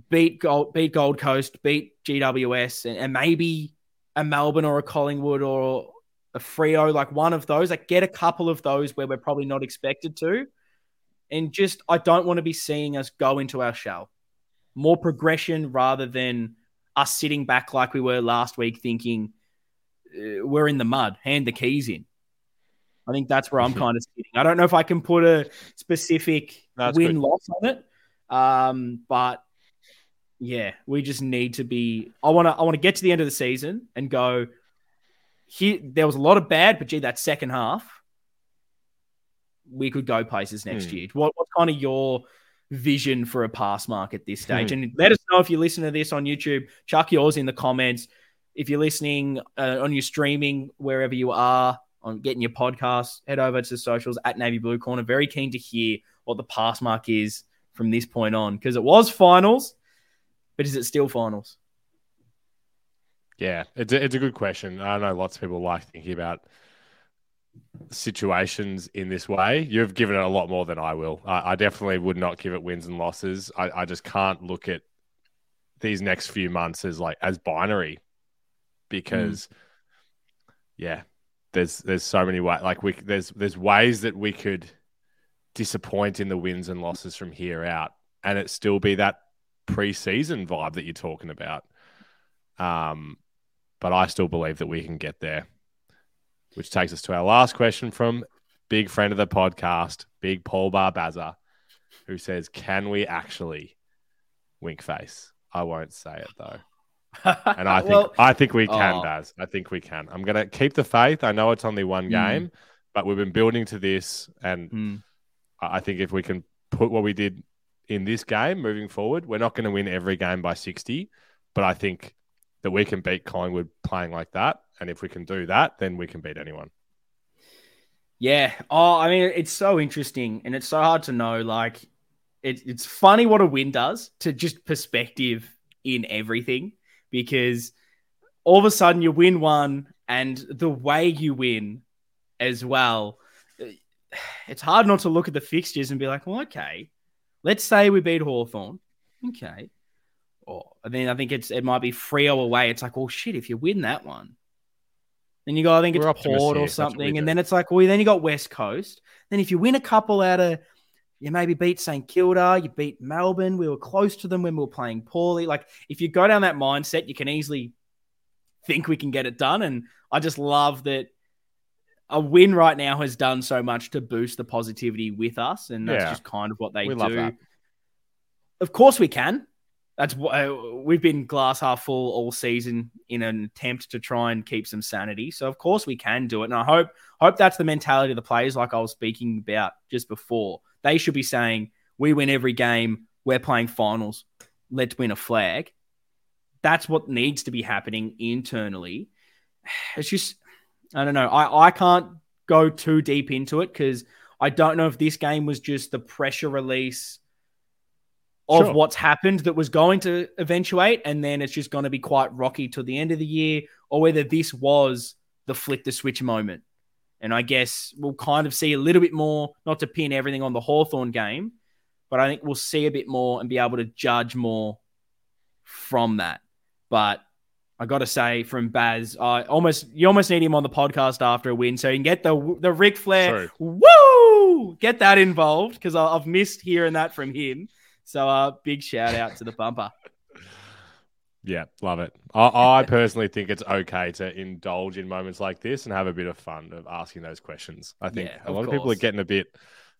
beat Gold, beat Gold Coast, beat G W S, and, and maybe a Melbourne or a Collingwood or a Freo, like one of those. Like get a couple of those where we're probably not expected to. And just, I don't want to be seeing us go into our shell. More progression rather than us sitting back like we were last week thinking uh, we're in the mud, hand the keys in. I think that's where I'm kind of sitting. I don't know if I can put a specific no, win-loss on it, um, but yeah, we just need to be... I want to I want to get to the end of the season and go, here, there was a lot of bad, but gee, that second half, we could go places next hmm. year. What, what's kind of your vision for a pass mark at this stage? Hmm. And let us know if you listen to this on YouTube. Chuck yours in the comments. If you're listening uh, on your streaming, wherever you are, on getting your podcast, head over to the socials at Navy Blue Corner. Very keen to hear what the pass mark is from this point on, because it was finals, but is it still finals? Yeah, it's a, it's a good question. I know lots of people like thinking about situations in this way. You've given it a lot more than I will. I, I definitely would not give it wins and losses. I, I just can't look at these next few months as like as binary. because mm. yeah, there's there's so many ways. Like we there's there's ways that we could disappoint in the wins and losses from here out, and it still be that pre-season vibe that you're talking about. Um, but I still believe that we can get there, which takes us to our last question from big friend of the podcast, Big Paul Barbaza, who says, "Can we actually?" Wink face. I won't say it though. And I think well, I think we can, oh. Baz. I think we can. I'm gonna keep the faith. I know it's only one game, mm. but we've been building to this, and mm. I think if we can put what we did in this game moving forward, we're not going to win every game by sixty, but I think that we can beat Collingwood playing like that, and if we can do that, then we can beat anyone. Yeah. Oh, I mean, it's so interesting, and it's so hard to know. Like, it, it's funny what a win does to just perspective in everything, because all of a sudden you win one, and the way you win as well. It's hard not to look at the fixtures and be like, well, okay, let's say we beat Hawthorn. Okay. Or and then I think it's it might be Freo away. It's like, well, shit, if you win that one, then you go, I think We're it's Port or something. And then it's like, well, then you got West Coast. Then if you win a couple out of, you maybe beat Saint Kilda, you beat Melbourne. We were close to them when we were playing poorly. Like, if you go down that mindset, you can easily think we can get it done. And I just love that a win right now has done so much to boost the positivity with us. And that's yeah. just kind of what they we do. Love that. Of course we can. That's uh, we've been glass half full all season in an attempt to try and keep some sanity. So of course we can do it. And I hope, hope that's the mentality of the players. Like I was speaking about just before, they should be saying, we win every game. We're playing finals. Let's win a flag. That's what needs to be happening internally. It's just, I don't know. I, I can't go too deep into it, because I don't know if this game was just the pressure release of sure. what's happened that was going to eventuate, and then it's just going to be quite rocky till the end of the year, or whether this was the flick the switch moment. And I guess we'll kind of see a little bit more, not to pin everything on the Hawthorn game, but I think we'll see a bit more and be able to judge more from that. But I got to say, from Baz, I almost you almost need him on the podcast after a win, so you can get the the Ric Flair, Sorry. woo, get that involved, because I've missed hearing that from him. So uh, big shout out to the bumper. Yeah, love it. I, I personally think it's okay to indulge in moments like this and have a bit of fun of asking those questions. I think yeah, a lot of, of people are getting a bit,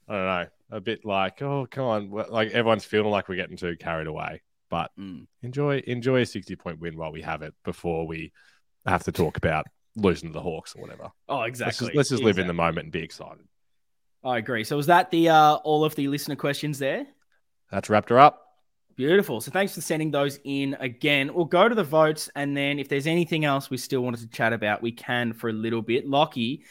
I don't know, a bit like, oh, come on. Like, everyone's feeling like we're getting too carried away. But mm. enjoy enjoy a sixty-point win while we have it, before we have to talk about losing to the Hawks or whatever. Oh, exactly. Let's just, let's just exactly. live in the moment and be excited. I agree. So was that the uh, all of the listener questions there? That's wrapped her up. Beautiful. So thanks for sending those in again. We'll go to the votes, and then if there's anything else we still wanted to chat about, we can for a little bit. Lockie,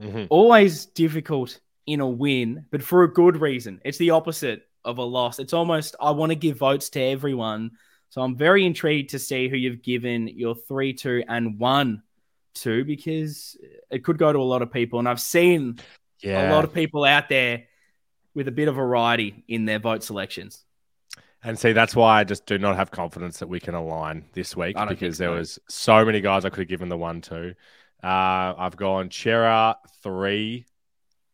mm-hmm. always difficult in a win, but for a good reason. It's the opposite of a loss. It's almost, I want to give votes to everyone. So I'm very intrigued to see who you've given your three, two, and one to, because it could go to a lot of people. And I've seen yeah. a lot of people out there with a bit of variety in their vote selections. And see, that's why I just do not have confidence that we can align this week, because there was so many guys I could have given the one to. Uh, I've gone Chera three,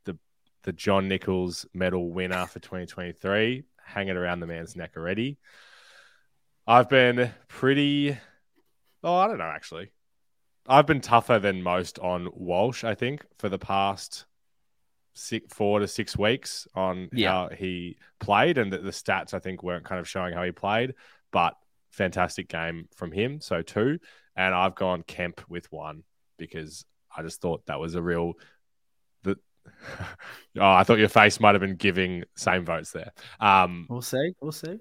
the the John Nicholls medal winner for twenty twenty-three, hanging around the man's neck already. I've been pretty, oh, I don't know, actually. I've been tougher than most on Walsh, I think, for the past Six, four to six weeks on yeah. how he played, and that the stats I think weren't kind of showing how he played, but fantastic game from him. So two, and I've gone Kemp with one, because I just thought that was a real. The oh, I thought your face might have been giving same votes there. Um, we'll see, we'll see.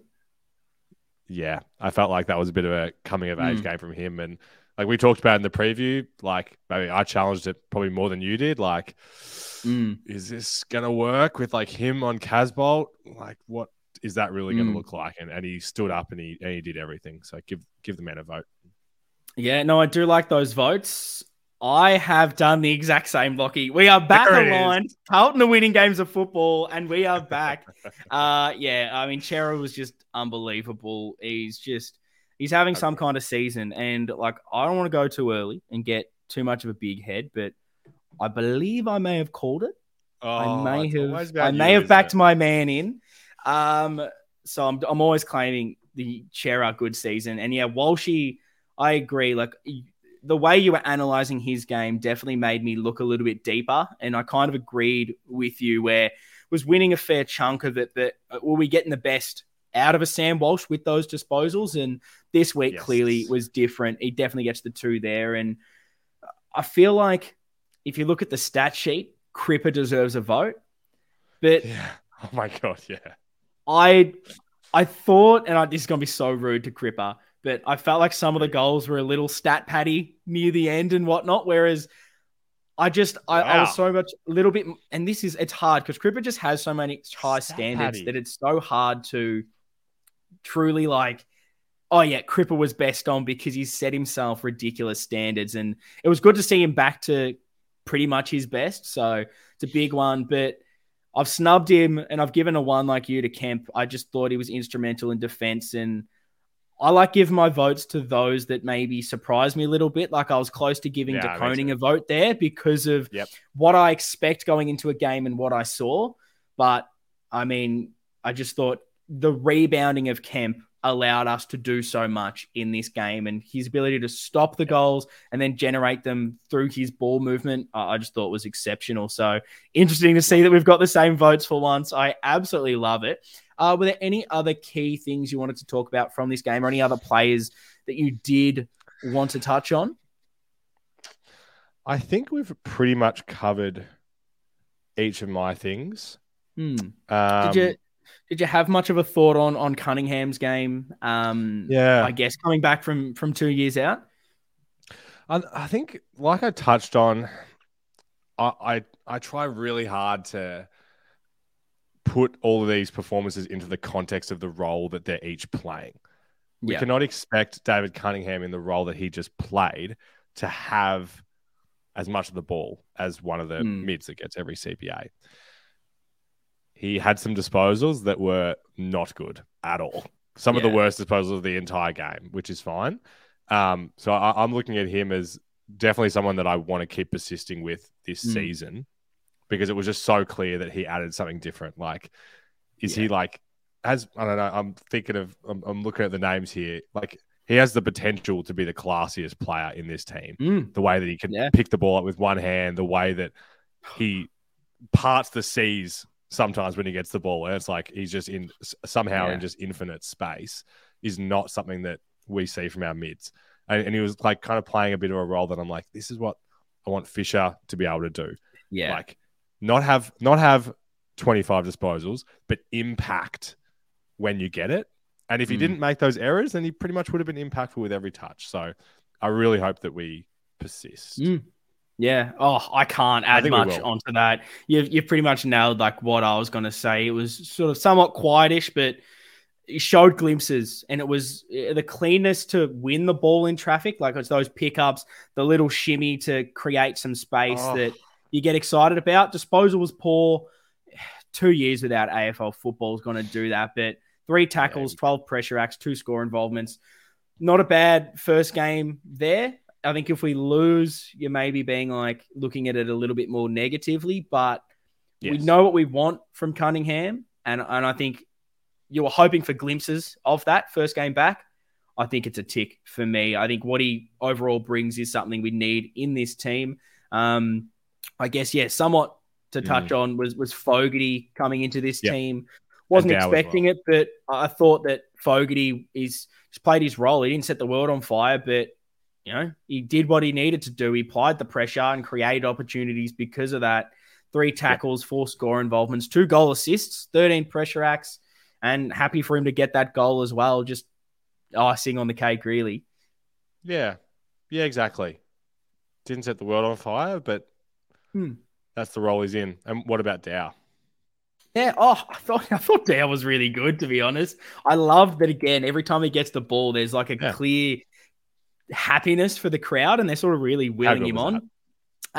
Yeah, I felt like that was a bit of a coming of age mm. game from him, and like we talked about in the preview, like maybe I challenged it probably more than you did. Like, mm. is this going to work with like him on Casbolt? Like, what is that really going to mm. look like? And and he stood up and he and he did everything. So give give the man a vote. Yeah, no, I do like those votes. I have done the exact same, Lockie. We are back aligned. Carlton are winning games of football, and we are back. uh, yeah, I mean, Chera was just unbelievable. He's just... he's having some kind of season. And like, I don't want to go too early and get too much of a big head, but I believe I may have called it. Oh, I may have, I may have backed my man in. Um, so I'm, I'm always claiming the Chera good season. And yeah, Walshy, I agree. Like the way you were analyzing his game definitely made me look a little bit deeper. And I kind of agreed with you where was winning a fair chunk of it, but were we getting the best out of a Sam Walsh with those disposals? And this week yes. clearly was different. He definitely gets the two there. And I feel like if you look at the stat sheet, Cripper deserves a vote. But yeah. Oh my God, yeah. I I thought, and I, this is going to be so rude to Cripper, but I felt like some of the goals were a little stat paddy near the end and whatnot, whereas I just, I, wow. I was so much, a little bit, and this is, it's hard because Cripper just has so many high stat standards paddy. That it's so hard to truly like, oh yeah, Cripper was best on because he set himself ridiculous standards. And it was good to see him back to pretty much his best. So it's a big one, but I've snubbed him and I've given a one like you to Kemp. I just thought he was instrumental in defense. And I like give my votes to those that maybe surprised me a little bit. Like I was close to giving yeah, DeConing a vote there because of yep. what I expect going into a game and what I saw. But I mean, I just thought the rebounding of Kemp allowed us to do so much in this game and his ability to stop the goals and then generate them through his ball movement. I just thought was exceptional. So interesting to see that we've got the same votes for once. I absolutely love it. Uh, were there any other key things you wanted to talk about from this game or any other players that you did want to touch on? I think we've pretty much covered each of my things. Hmm. Um, did you, Did you have much of a thought on, on Cunningham's game? Um, yeah. I guess coming back from, from two years out. I, I think, like I touched on, I, I I try really hard to put all of these performances into the context of the role that they're each playing. We yeah. cannot expect David Cunningham in the role that he just played to have as much of the ball as one of the mm. mids that gets every C P A. He had some disposals that were not good at all. Some yeah. of the worst disposals of the entire game, which is fine. Um, so I, I'm looking at him as definitely someone that I want to keep persisting with this mm. season because it was just so clear that he added something different. Like, is yeah. he like, has, I don't know, I'm thinking of, I'm, I'm looking at the names here. Like, he has the potential to be the classiest player in this team. Mm. The way that he can yeah. pick the ball up with one hand, the way that he parts the seas sometimes when he gets the ball, and it's like he's just in somehow yeah. in just infinite space is not something that we see from our mids. And, and he was like kind of playing a bit of a role that I'm like, this is what I want Fisher to be able to do. Yeah. Like not have, not have twenty-five disposals, but impact when you get it. And if he mm. didn't make those errors, then he pretty much would have been impactful with every touch. So I really hope that we persist. Mm. Yeah. Oh, I can't add I much onto that. You've, you've pretty much nailed like what I was going to say. It was sort of somewhat quietish, but it showed glimpses and it was the cleanness to win the ball in traffic. Like it's those pickups, the little shimmy to create some space oh. that you get excited about. Disposal was poor. Two years without A F L football is going to do that, but three tackles, yeah. twelve pressure acts, two score involvements. Not a bad first game there. I think if we lose, you're maybe being like looking at it a little bit more negatively, but yes. we know what we want from Cunningham. And, and I think you were hoping for glimpses of that first game back. I think it's a tick for me. I think what he overall brings is something we need in this team. Um, I guess, yeah, somewhat to touch mm. on was, was Fogarty coming into this yep. team. Wasn't expecting well. it, but I thought that Fogarty is just played his role. He didn't set the world on fire, but you know, he did what he needed to do. He applied the pressure and created opportunities because of that. Three tackles, four score involvements, two goal assists, thirteen pressure acts, and happy for him to get that goal as well. Just icing on the cake, really. Yeah. Yeah, exactly. Didn't set the world on fire, but hmm. that's the role he's in. And what about Dow? Yeah, oh, I thought I thought Dow was really good, to be honest. I love that, again, every time he gets the ball, there's like a yeah. clear happiness for the crowd, and they're sort of really willing him on. That?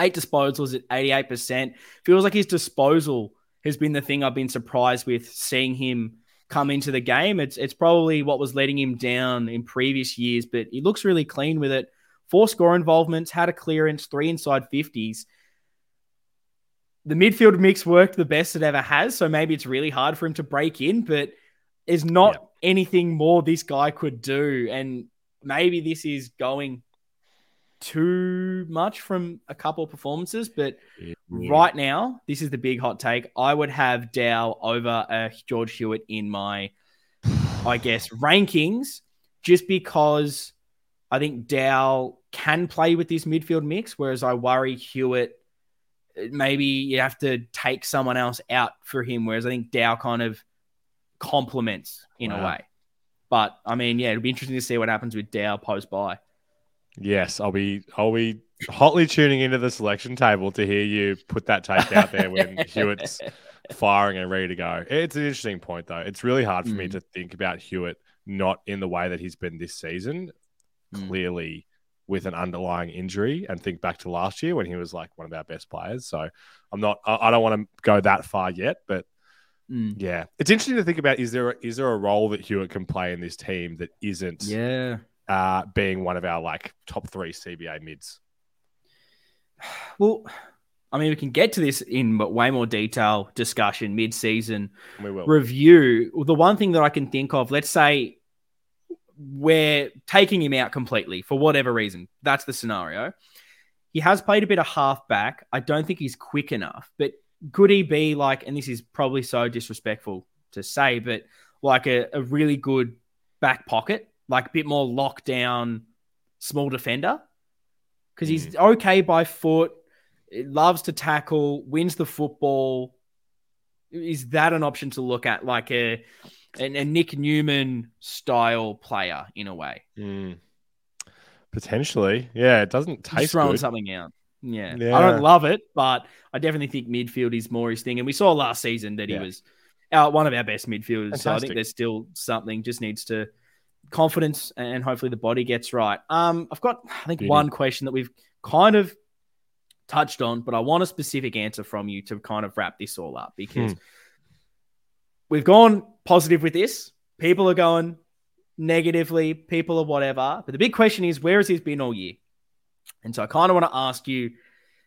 Eight disposals at eighty-eight percent. Feels like his disposal has been the thing I've been surprised with, seeing him come into the game. It's it's probably what was letting him down in previous years, but he looks really clean with it. Four score involvements, had a clearance, three inside fifties. The midfield mix worked the best it ever has, so maybe it's really hard for him to break in, but there's not yep. anything more this guy could do, and maybe this is going too much from a couple of performances, but yeah. right now, this is the big hot take. I would have Dow over uh, George Hewitt in my, I guess, rankings, just because I think Dow can play with this midfield mix, whereas I worry Hewitt, maybe you have to take someone else out for him, whereas I think Dow kind of complements in wow. a way. But, I mean, yeah, it'll be interesting to see what happens with Dow post-bye. Yes, I'll be I'll be hotly tuning into the selection table to hear you put that take out there when Hewitt's firing and ready to go. It's an interesting point, though. It's really hard for mm. me to think about Hewitt not in the way that he's been this season, mm. clearly with an underlying injury, and think back to last year when he was like one of our best players. So I'm not, I don't want to go that far yet, but mm. yeah, it's interesting to think about. Is there, is there a role that Hewitt can play in this team that isn't yeah. uh, being one of our like top three C B A mids? Well, I mean, we can get to this in way more detail discussion mid-season we will. review. The one thing that I can think of, let's say we're taking him out completely for whatever reason. That's the scenario. He has played a bit of halfback. I don't think he's quick enough, but could he be like, and this is probably so disrespectful to say, but like a, a really good back pocket, like a bit more lockdown, small defender? Because mm. he's okay by foot, loves to tackle, wins the football. Is that an option to look at? Like a And a Nick Newman style player in a way, mm. potentially. Yeah, it doesn't taste Just throwing good. something out. Yeah. yeah, I don't love it, but I definitely think midfield is more his thing. And we saw last season that yeah. he was our, one of our best midfielders. Fantastic. So I think there's still something. Just needs to confidence, and hopefully the body gets right. Um, I've got I think Beauty. one question that we've kind of touched on, but I want a specific answer from you to kind of wrap this all up, because. Hmm. We've gone positive with this. People are going negatively. People are whatever. But the big question is, where has he been all year? And so I kind of want to ask you to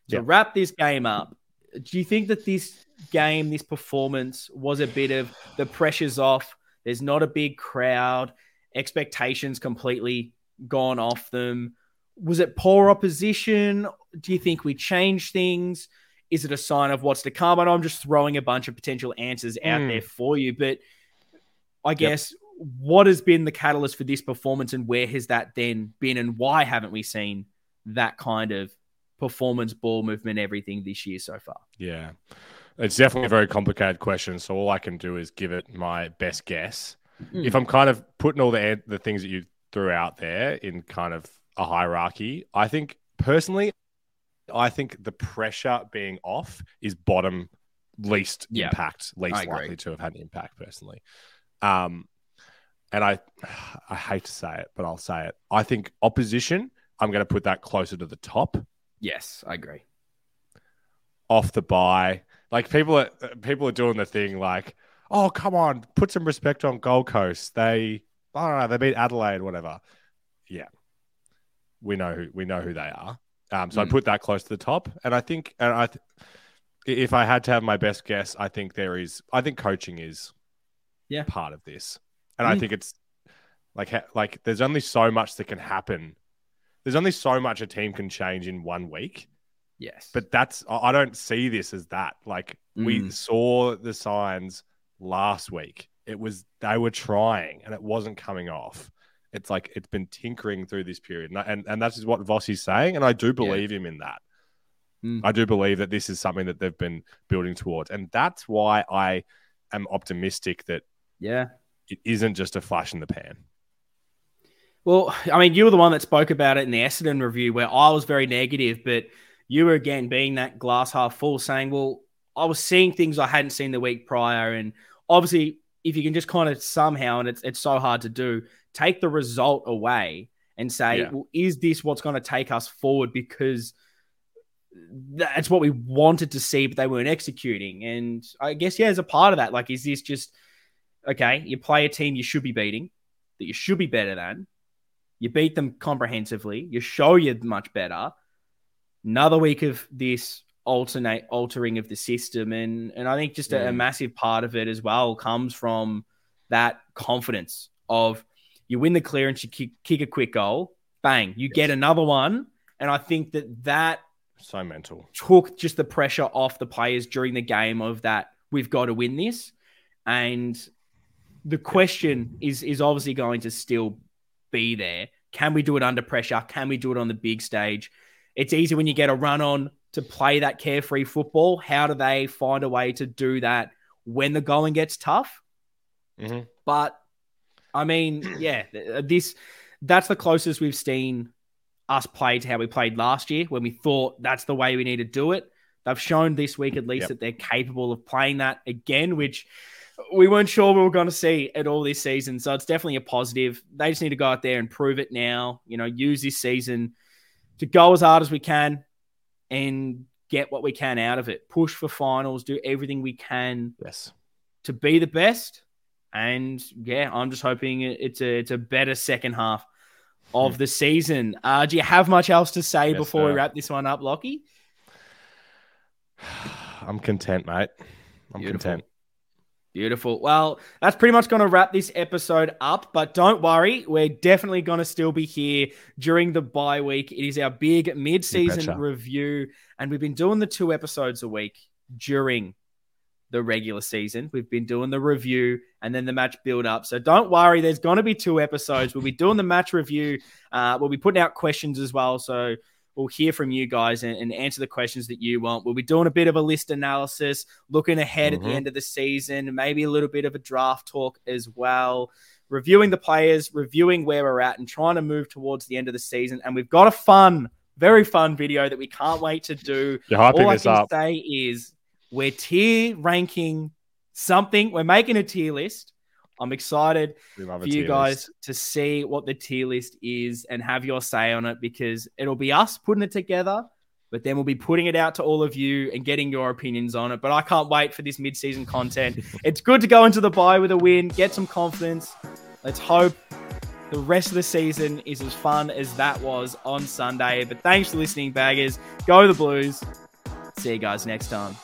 yeah. wrap this game up. Do you think that this game, this performance was a bit of the pressure's off? There's not a big crowd. Expectations completely gone off them. Was it poor opposition? Do you think we changed things? Is it a sign of what's to come? I know I'm just throwing a bunch of potential answers out mm. there for you, but I guess yep. what has been the catalyst for this performance, and where has that then been, and why haven't we seen that kind of performance, ball movement, everything this year so far? Yeah, it's definitely a very complicated question. So all I can do is give it my best guess. Mm. If I'm kind of putting all the, the things that you threw out there in kind of a hierarchy, I think personally, I think the pressure being off is bottom least yeah. impact, least likely to have had an impact personally. Um, and I, I hate to say it, but I'll say it. I think opposition, I'm going to put that closer to the top. Yes, I agree. Off the bye. Like people are, people are doing the thing like, oh, come on, put some respect on Gold Coast. They, I don't know, they beat Adelaide, whatever. Yeah. We know who, we know who they are. Um, so mm. I put that close to the top, and I think, and I, th- if I had to have my best guess, I think there is, I think coaching is, yeah, part of this, and mm. I think it's like, ha- like there's only so much that can happen. There's only so much a team can change in one week. Yes, but that's I don't see this as that. Like mm. we saw the signs last week. It was they were trying, and it wasn't coming off. It's like it's been tinkering through this period. And, and, and that's what Voss is saying. And I do believe yeah. him in that. Mm. I do believe that this is something that they've been building towards. And that's why I am optimistic that yeah, it isn't just a flash in the pan. Well, I mean, you were the one that spoke about it in the Essendon review where I was very negative, but you were, again, being that glass half full, saying, well, I was seeing things I hadn't seen the week prior. And obviously, if you can just kind of somehow, and it's it's so hard to do, take the result away and say, yeah. well, is this what's going to take us forward? Because that's what we wanted to see, but they weren't executing. And I guess, yeah, as a part of that, like, is this just okay, you play a team you should be beating, that you should be better than. You beat them comprehensively. You show you're much better. Another week of this alternate altering of the system. And, and I think just yeah. a, a massive part of it as well comes from that confidence of you win the clearance, you kick, kick a quick goal, bang, you yes. get another one. And I think that that so mental took just the pressure off the players during the game of that. We've got to win this. And the question is, is obviously going to still be there. Can we do it under pressure? Can we do it on the big stage? It's easy when you get a run on to play that carefree football. How do they find a way to do that when the going gets tough? Mm-hmm. But I mean, yeah, this, that's the closest we've seen us play to how we played last year when we thought that's the way we need to do it. They've shown this week at least yep. that they're capable of playing that again, which we weren't sure we were going to see at all this season. So it's definitely a positive. They just need to go out there and prove it now, you know, use this season to go as hard as we can and get what we can out of it. Push for finals, do everything we can yes. to be the best. And yeah, I'm just hoping it's a, it's a better second half of the season. Uh, do you have much else to say yes, before no. we wrap this one up, Lockie? I'm content, mate. I'm Beautiful. content. Beautiful. Well, that's pretty much going to wrap this episode up, but don't worry. We're definitely going to still be here during the bye week. It is our big mid-season review, and we've been doing the two episodes a week during the regular season. We've been doing the review and then the match build up. So don't worry. There's going to be two episodes. We'll be doing the match review. Uh, we'll be putting out questions as well. So we'll hear from you guys and, and answer the questions that you want. We'll be doing a bit of a list analysis, looking ahead mm-hmm. at the end of the season, maybe a little bit of a draft talk as well, reviewing the players, reviewing where we're at and trying to move towards the end of the season. And we've got a fun, very fun video that we can't wait to do. You're hyping All I can up. say is we're tier ranking something. We're making a tier list. I'm excited for you guys list. to see what the tier list is and have your say on it, because it'll be us putting it together, but then we'll be putting it out to all of you and getting your opinions on it. But I can't wait for this mid-season content. It's good to go into the bye with a win, get some confidence. Let's hope the rest of the season is as fun as that was on Sunday. But thanks for listening, baggers. Go the Blues. See you guys next time.